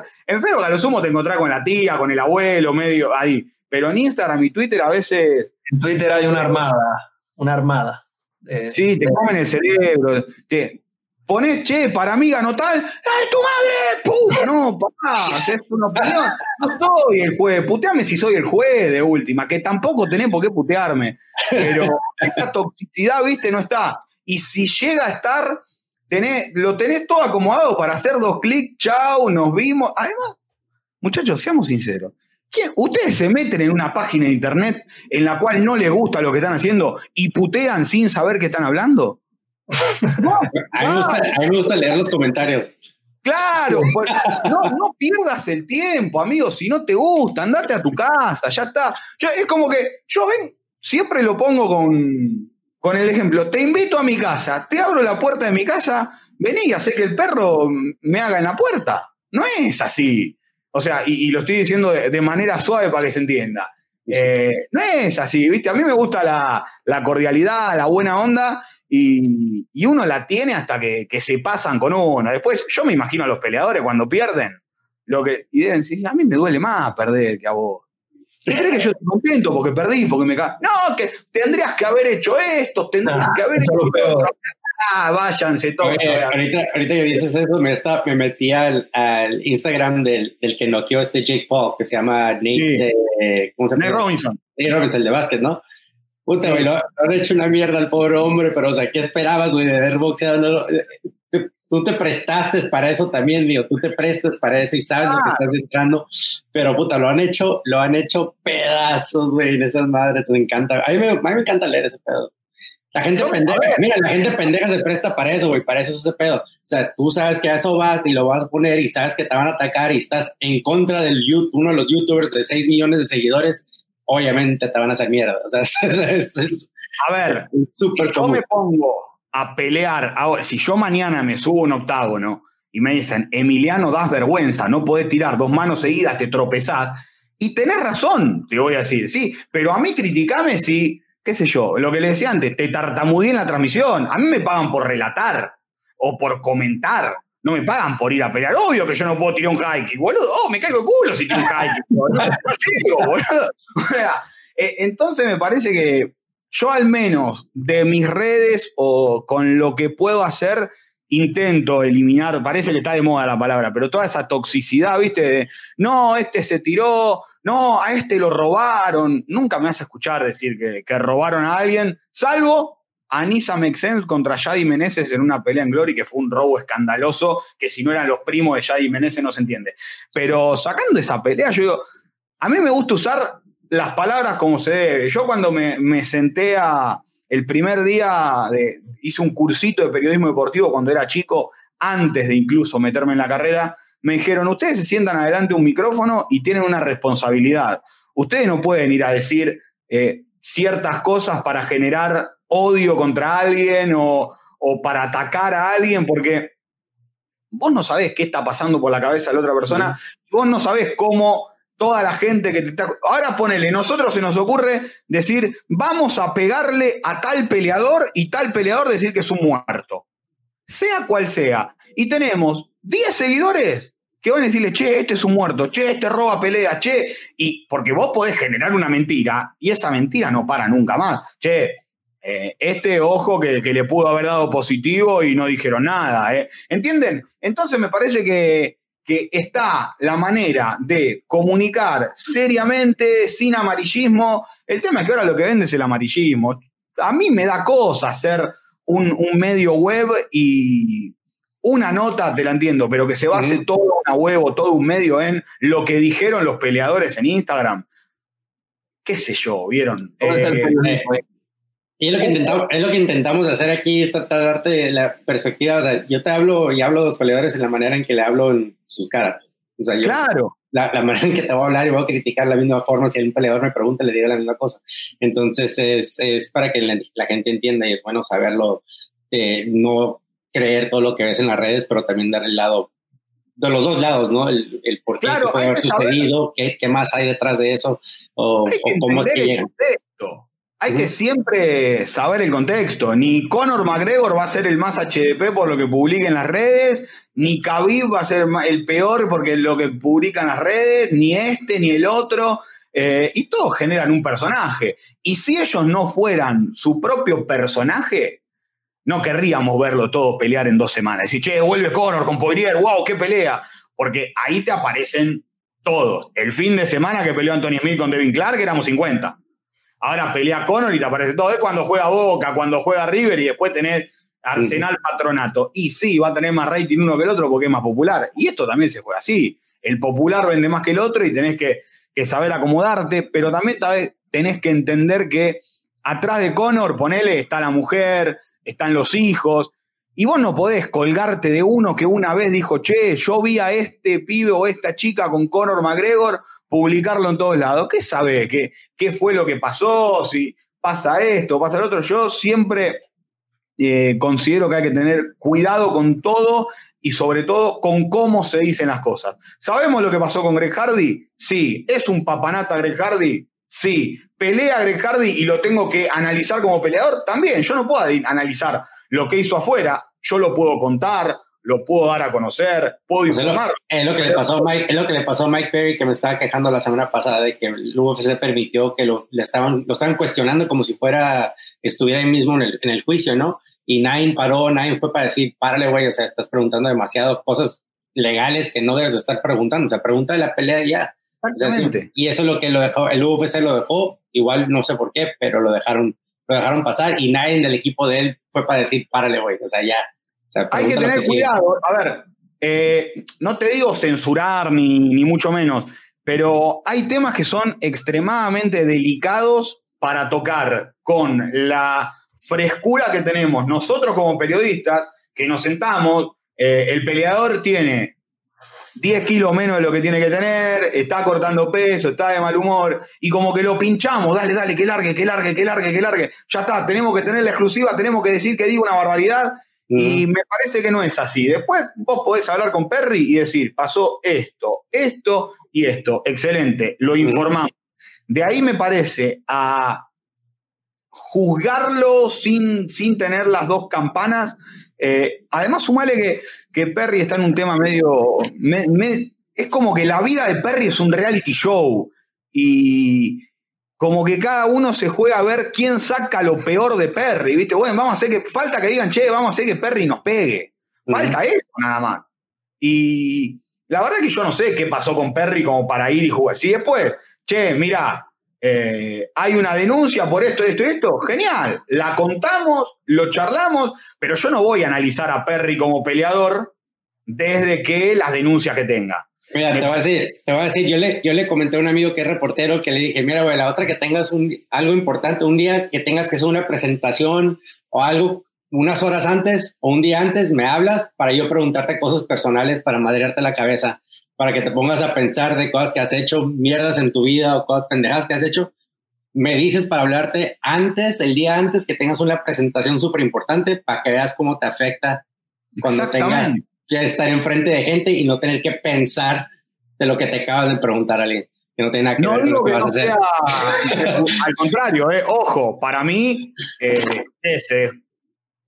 a lo sumo te encontrás con la tía, con el abuelo, medio ahí. Pero en Instagram y Twitter a veces... En Twitter hay una armada. Sí, te comen el cerebro. Te ponés, che, para mí ganó tal, ¡ay, tu madre! ¡Pum! No, papá, es una opinión. No soy el juez, puteame si soy el juez de última, que tampoco tenés por qué putearme. Pero esta toxicidad, viste, no está... Y si llega a estar, lo tenés todo acomodado para hacer 2 clics, chau, nos vimos. Además, muchachos, seamos sinceros. ¿Ustedes se meten en una página de internet en la cual no les gusta lo que están haciendo y putean sin saber qué están hablando? A mí me gusta leer los comentarios. Claro, pues, no pierdas el tiempo, amigo. Si no te gusta, andate a tu casa, ya está. Es como que yo siempre lo pongo con el ejemplo, te invito a mi casa, te abro la puerta de mi casa, vení y hacé que el perro me haga en la puerta. No es así. O sea, y lo estoy diciendo de manera suave para que se entienda. No es así, ¿viste? A mí me gusta la cordialidad, la buena onda, y uno la tiene hasta que se pasan con uno. Después, yo me imagino a los peleadores cuando pierden, y deben decir, a mí me duele más perder que a vos. ¿Te crees que yo estoy contento porque perdí, porque me cago? No, que tendrías que haber hecho esto, tendrías que haber hecho esto. Váyanse todos. Ahorita que dices eso, me metí al Instagram del que noqueó este Jake Paul, que se llama Nate, ¿cómo se llama? Nate Robinson. Nate Robinson, el de básquet, ¿no? Puta, güey, lo han hecho una mierda al pobre hombre, pero, o sea, ¿qué esperabas, güey, de haber boxeado? Tú te prestaste para eso también, digo, tú te prestas para eso y sabes lo que estás entrando, pero puta, lo han hecho pedazos, güey, en esas madres, me encanta. A mí me encanta leer ese pedo. La gente pendeja, mira, la gente pendeja se presta para eso, güey, para eso es ese pedo. O sea, tú sabes que a eso vas y lo vas a poner y sabes que te van a atacar y estás en contra de uno de los youtubers de 6 millones de seguidores, obviamente te van a hacer mierda. O sea, a ver, es súper si común. Yo me pongo a pelear, ahora, si yo mañana me subo un octágono y me dicen, Emiliano, das vergüenza, no podés tirar 2 manos seguidas, te tropezás, y tenés razón, te voy a decir, sí, pero a mí criticame si, qué sé yo, lo que le decía antes, te tartamudeé en la transmisión, a mí me pagan por relatar o por comentar, no me pagan por ir a pelear, obvio que yo no puedo tirar un high kick, boludo, me caigo de culo si tiro un high kick, boludo. O sea, entonces me parece que yo al menos de mis redes o con lo que puedo hacer intento eliminar, parece que está de moda la palabra, pero toda esa toxicidad, ¿viste? De, no, este se tiró, no, a este lo robaron. Nunca me vas a escuchar decir que robaron a alguien, salvo Anissa Mexen contra Yadi Meneses en una pelea en Glory, que fue un robo escandaloso, que si no eran los primos de Yadi Meneses no se entiende. Pero sacando esa pelea, yo digo, a mí me gusta usar las palabras como se debe. Yo cuando me senté el primer día, hice un cursito de periodismo deportivo cuando era chico, antes de incluso meterme en la carrera, me dijeron, ustedes se sientan adelante un micrófono y tienen una responsabilidad. Ustedes no pueden ir a decir ciertas cosas para generar odio contra alguien o para atacar a alguien, porque vos no sabés qué está pasando por la cabeza de la otra persona, vos no sabés cómo toda la gente que te está... Ahora ponele, nosotros se nos ocurre decir, vamos a pegarle a tal peleador y tal peleador decir que es un muerto. Sea cual sea. Y tenemos 10 seguidores que van a decirle, che, este es un muerto, che, este roba pelea, che. Y porque vos podés generar una mentira y esa mentira no para nunca más. Che, este ojo que le pudo haber dado positivo y no dijeron nada. ¿Entienden? Entonces me parece que está la manera de comunicar seriamente, sin amarillismo. El tema es que ahora lo que vende es el amarillismo. A mí me da cosa hacer un medio web y una nota, te la entiendo, pero que se base todo una web o todo un medio en lo que dijeron los peleadores en Instagram. ¿Qué sé yo? ¿Vieron? Y es lo que intentamos hacer aquí, es tratar de darte la perspectiva. O sea, yo te hablo y hablo de los peleadores en la manera en que le hablo en su cara. O sea, yo, claro. La manera en que te voy a hablar y voy a criticar de la misma forma. Si un peleador me pregunta, le digo la misma cosa. Entonces es para que la gente entienda y es bueno saberlo, no creer todo lo que ves en las redes, pero también dar el lado de los dos lados, ¿no? El por qué puede haber sucedido, qué más hay detrás de eso o cómo es que llega. Hay que siempre saber el contexto. Ni Conor McGregor va a ser el más HDP por lo que publica en las redes, ni Khabib va a ser el peor porque lo que publica en las redes, ni este ni el otro. Y todos generan un personaje. Y si ellos no fueran su propio personaje, no querríamos verlo todo pelear en 2 semanas. Decir, che, vuelve Conor con Poirier, wow, qué pelea. Porque ahí te aparecen todos. El fin de semana que peleó Anthony Smith con Devin Clark éramos 50. Ahora pelea Conor y te aparece todo. Es cuando juega Boca, cuando juega River y después tenés Arsenal Patronato. Y sí, va a tener más rating uno que el otro porque es más popular. Y esto también se juega así. El popular vende más que el otro y tenés que saber acomodarte, pero también tenés que entender que atrás de Conor, ponele, está la mujer, están los hijos. Y vos no podés colgarte de uno que una vez dijo, che, yo vi a este pibe o esta chica con Conor McGregor, publicarlo en todos lados. ¿Qué sabe? ¿Qué fue lo que pasó? Si pasa esto, pasa lo otro. Yo siempre considero que hay que tener cuidado con todo y sobre todo con cómo se dicen las cosas. ¿Sabemos lo que pasó con Greg Hardy? Sí. ¿Es un papanata Greg Hardy? Sí. ¿Pelea Greg Hardy y lo tengo que analizar como peleador? También. Yo no puedo analizar lo que hizo afuera. Yo lo puedo contar, lo puedo dar a conocer, puedo informar. Es lo que le pasó a Mike Perry, que me estaba quejando la semana pasada de que el UFC permitió que lo estaban cuestionando como si fuera, estuviera ahí mismo en el juicio, ¿no? Y Nain paró, Nain fue para decir, párale, güey, o sea, estás preguntando demasiado cosas legales que no debes de estar preguntando, o sea, pregunta de la pelea ya. Exactamente. O sea, y eso es lo que lo dejó, el UFC lo dejó, igual no sé por qué, pero lo dejaron pasar, y Nain del equipo de él fue para decir, párale, güey, o sea, ya. O sea, hay que tener cuidado. A ver, no te digo censurar ni mucho menos, pero hay temas que son extremadamente delicados para tocar con la frescura que tenemos nosotros como periodistas, que nos sentamos, el peleador tiene 10 kilos menos de lo que tiene que tener, está cortando peso, está de mal humor, y como que lo pinchamos, dale, que largue, ya está, tenemos que tener la exclusiva, tenemos que decir que digo una barbaridad. Y me parece que no es así. Después vos podés hablar con Perry y decir, pasó esto, esto y esto. Excelente, lo informamos. De ahí me parece a juzgarlo sin tener las dos campanas. Además, sumale que Perry está en un tema medio... es como que la vida de Perry es un reality show. Y... como que cada uno se juega a ver quién saca lo peor de Perry, ¿viste? Bueno, vamos a hacer que... falta que digan, che, vamos a hacer que Perry nos pegue. Falta eso, nada más. Y la verdad que yo no sé qué pasó con Perry como para ir y jugar. Si después, che, mirá, hay una denuncia por esto, esto y esto, genial. La contamos, lo charlamos, pero yo no voy a analizar a Perry como peleador desde que las denuncias que tenga. Mira, te voy a decir, yo le comenté a un amigo que es reportero, que le dije, mira, güey, la otra que tengas algo importante, un día que tengas que hacer una presentación o algo, unas horas antes o un día antes, me hablas para yo preguntarte cosas personales, para madrearte la cabeza, para que te pongas a pensar de cosas que has hecho, mierdas en tu vida o cosas pendejas que has hecho. Me dices para hablarte antes, el día antes que tengas una presentación súper importante, para que veas cómo te afecta cuando tengas... ya estar enfrente de gente y no tener que pensar de lo que te acabas de preguntar a alguien. Que no tiene nada que ver con lo que vas a hacer. Al contrario, ojo, para mí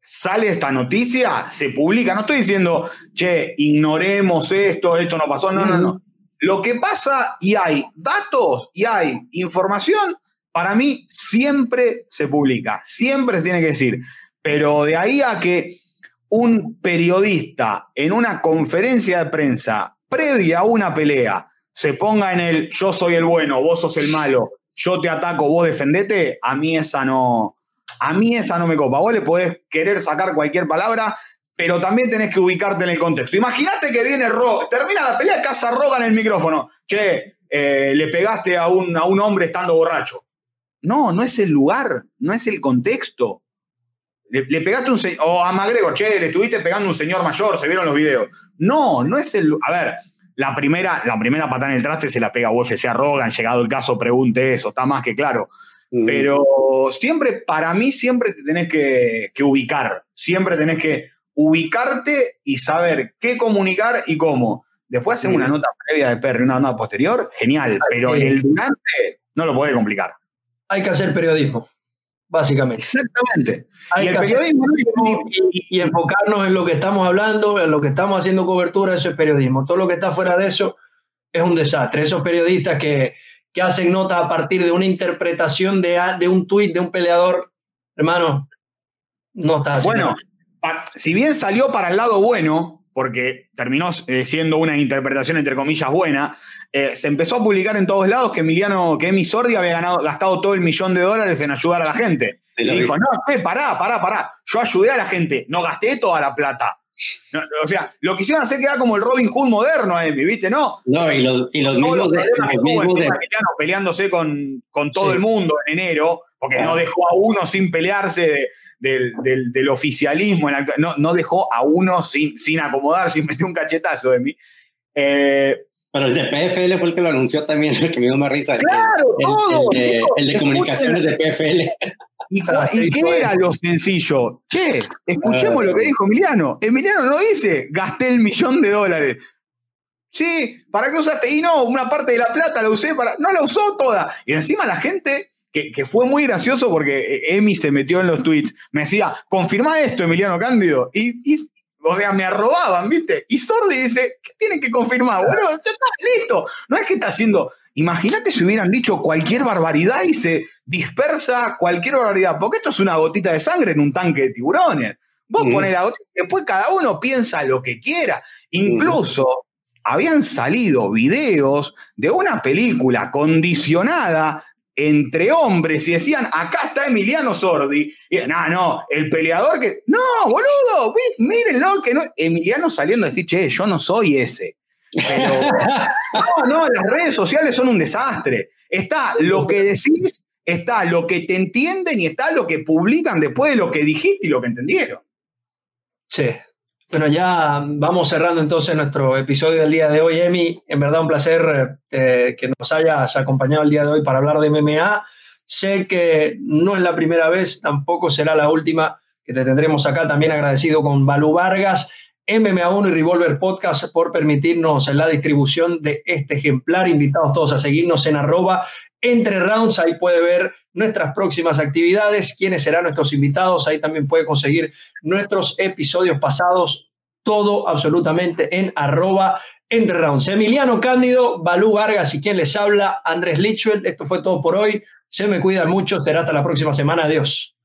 sale esta noticia, se publica. No estoy diciendo, che, ignoremos esto no pasó. No. Lo que pasa, y hay datos y hay información, para mí siempre se publica, siempre se tiene que decir. Pero de ahí a que un periodista en una conferencia de prensa previa a una pelea se ponga en el yo soy el bueno, vos sos el malo, yo te ataco, vos defendete, a mí esa no me copa. Vos le podés querer sacar cualquier palabra, pero también tenés que ubicarte en el contexto. Imagínate que viene Rogan, termina la pelea, caza Rogan en el micrófono. Che, le pegaste a un hombre estando borracho. No es el lugar, no es el contexto. Le pegaste un señor, o a McGregor, che, le estuviste pegando a un señor mayor, se vieron los videos. No es el... A ver, la primera patada en el traste se la pega UFC a Rogan, llegado el caso, pregunte eso, está más que claro. Pero siempre, para mí, siempre te tenés que ubicar. Siempre tenés que ubicarte y saber qué comunicar y cómo. Después hacemos una nota previa de Perry, una nota posterior, genial, pero en el durante no lo podés complicar. Hay que hacer periodismo. Básicamente. Exactamente. Y el periodismo y enfocarnos en lo que estamos hablando, en lo que estamos haciendo cobertura, eso es periodismo. Todo lo que está fuera de eso es un desastre. Esos periodistas que hacen notas a partir de una interpretación de un tuit de un peleador, hermano, no está haciendo. Bueno, si bien salió para el lado bueno, porque terminó siendo una interpretación entre comillas buena, se empezó a publicar en todos lados que Emi Sordi había gastado todo $1 millón en ayudar a la gente. Y dijo, pará, yo ayudé a la gente, no gasté toda la plata. No, o sea, lo quisieron hacer quedar como el Robin Hood moderno, Emi, ¿viste? No, y los mismos de Emiliano peleándose con todo el mundo en enero, porque no dejó a uno sin pelearse del oficialismo, no dejó a uno sin acomodar, sin meter un cachetazo, Emi. Pero el de PFL fue el que lo anunció también, el que me dio más risa. ¡Claro! El de comunicaciones de PFL. ¿Y qué era lo sencillo? Che, escuchemos lo que dijo Emiliano. Emiliano no dice, gasté el $1,000,000. Sí, ¿para qué usaste? Y no, una parte de la plata la usé para... No la usó toda. Y encima la gente... Que fue muy gracioso porque Emi se metió en los tweets. Me decía, confirmá esto, Emiliano Cándido. Y o sea, me arrobaban, ¿viste? Y Sordi dice, ¿qué tienen que confirmar? Bueno, ya está, listo. No es que está haciendo... Imagínate si hubieran dicho cualquier barbaridad y se dispersa cualquier barbaridad. Porque esto es una gotita de sangre en un tanque de tiburones. Vos ponés la gotita, después cada uno piensa lo que quiera. Incluso... habían salido videos de una película condicionada entre hombres y decían, acá está Emiliano Sordi. Y no, el peleador que... No, boludo, mírenlo. Que no... Emiliano saliendo a decir, che, yo no soy ese. Pero... no, las redes sociales son un desastre. Está lo que decís, está lo que te entienden y está lo que publican después de lo que dijiste y lo que entendieron. Sí. Bueno, ya vamos cerrando entonces nuestro episodio del día de hoy, Emi. En verdad un placer que nos hayas acompañado el día de hoy para hablar de MMA. Sé que no es la primera vez, tampoco será la última que te tendremos acá. También agradecido con Balú Vargas, MMA1 y Revolver Podcast por permitirnos la distribución de este ejemplar. Invitados todos a seguirnos en @entrerounds. Ahí puede ver nuestras próximas actividades, quiénes serán nuestros invitados. Ahí también puede conseguir nuestros episodios pasados, todo absolutamente en @entrerounds. Emiliano Cándido, Balú Vargas y quien les habla, Andrés Lichuel. Esto fue todo por hoy. Se me cuidan mucho. Será hasta la próxima semana. Adiós.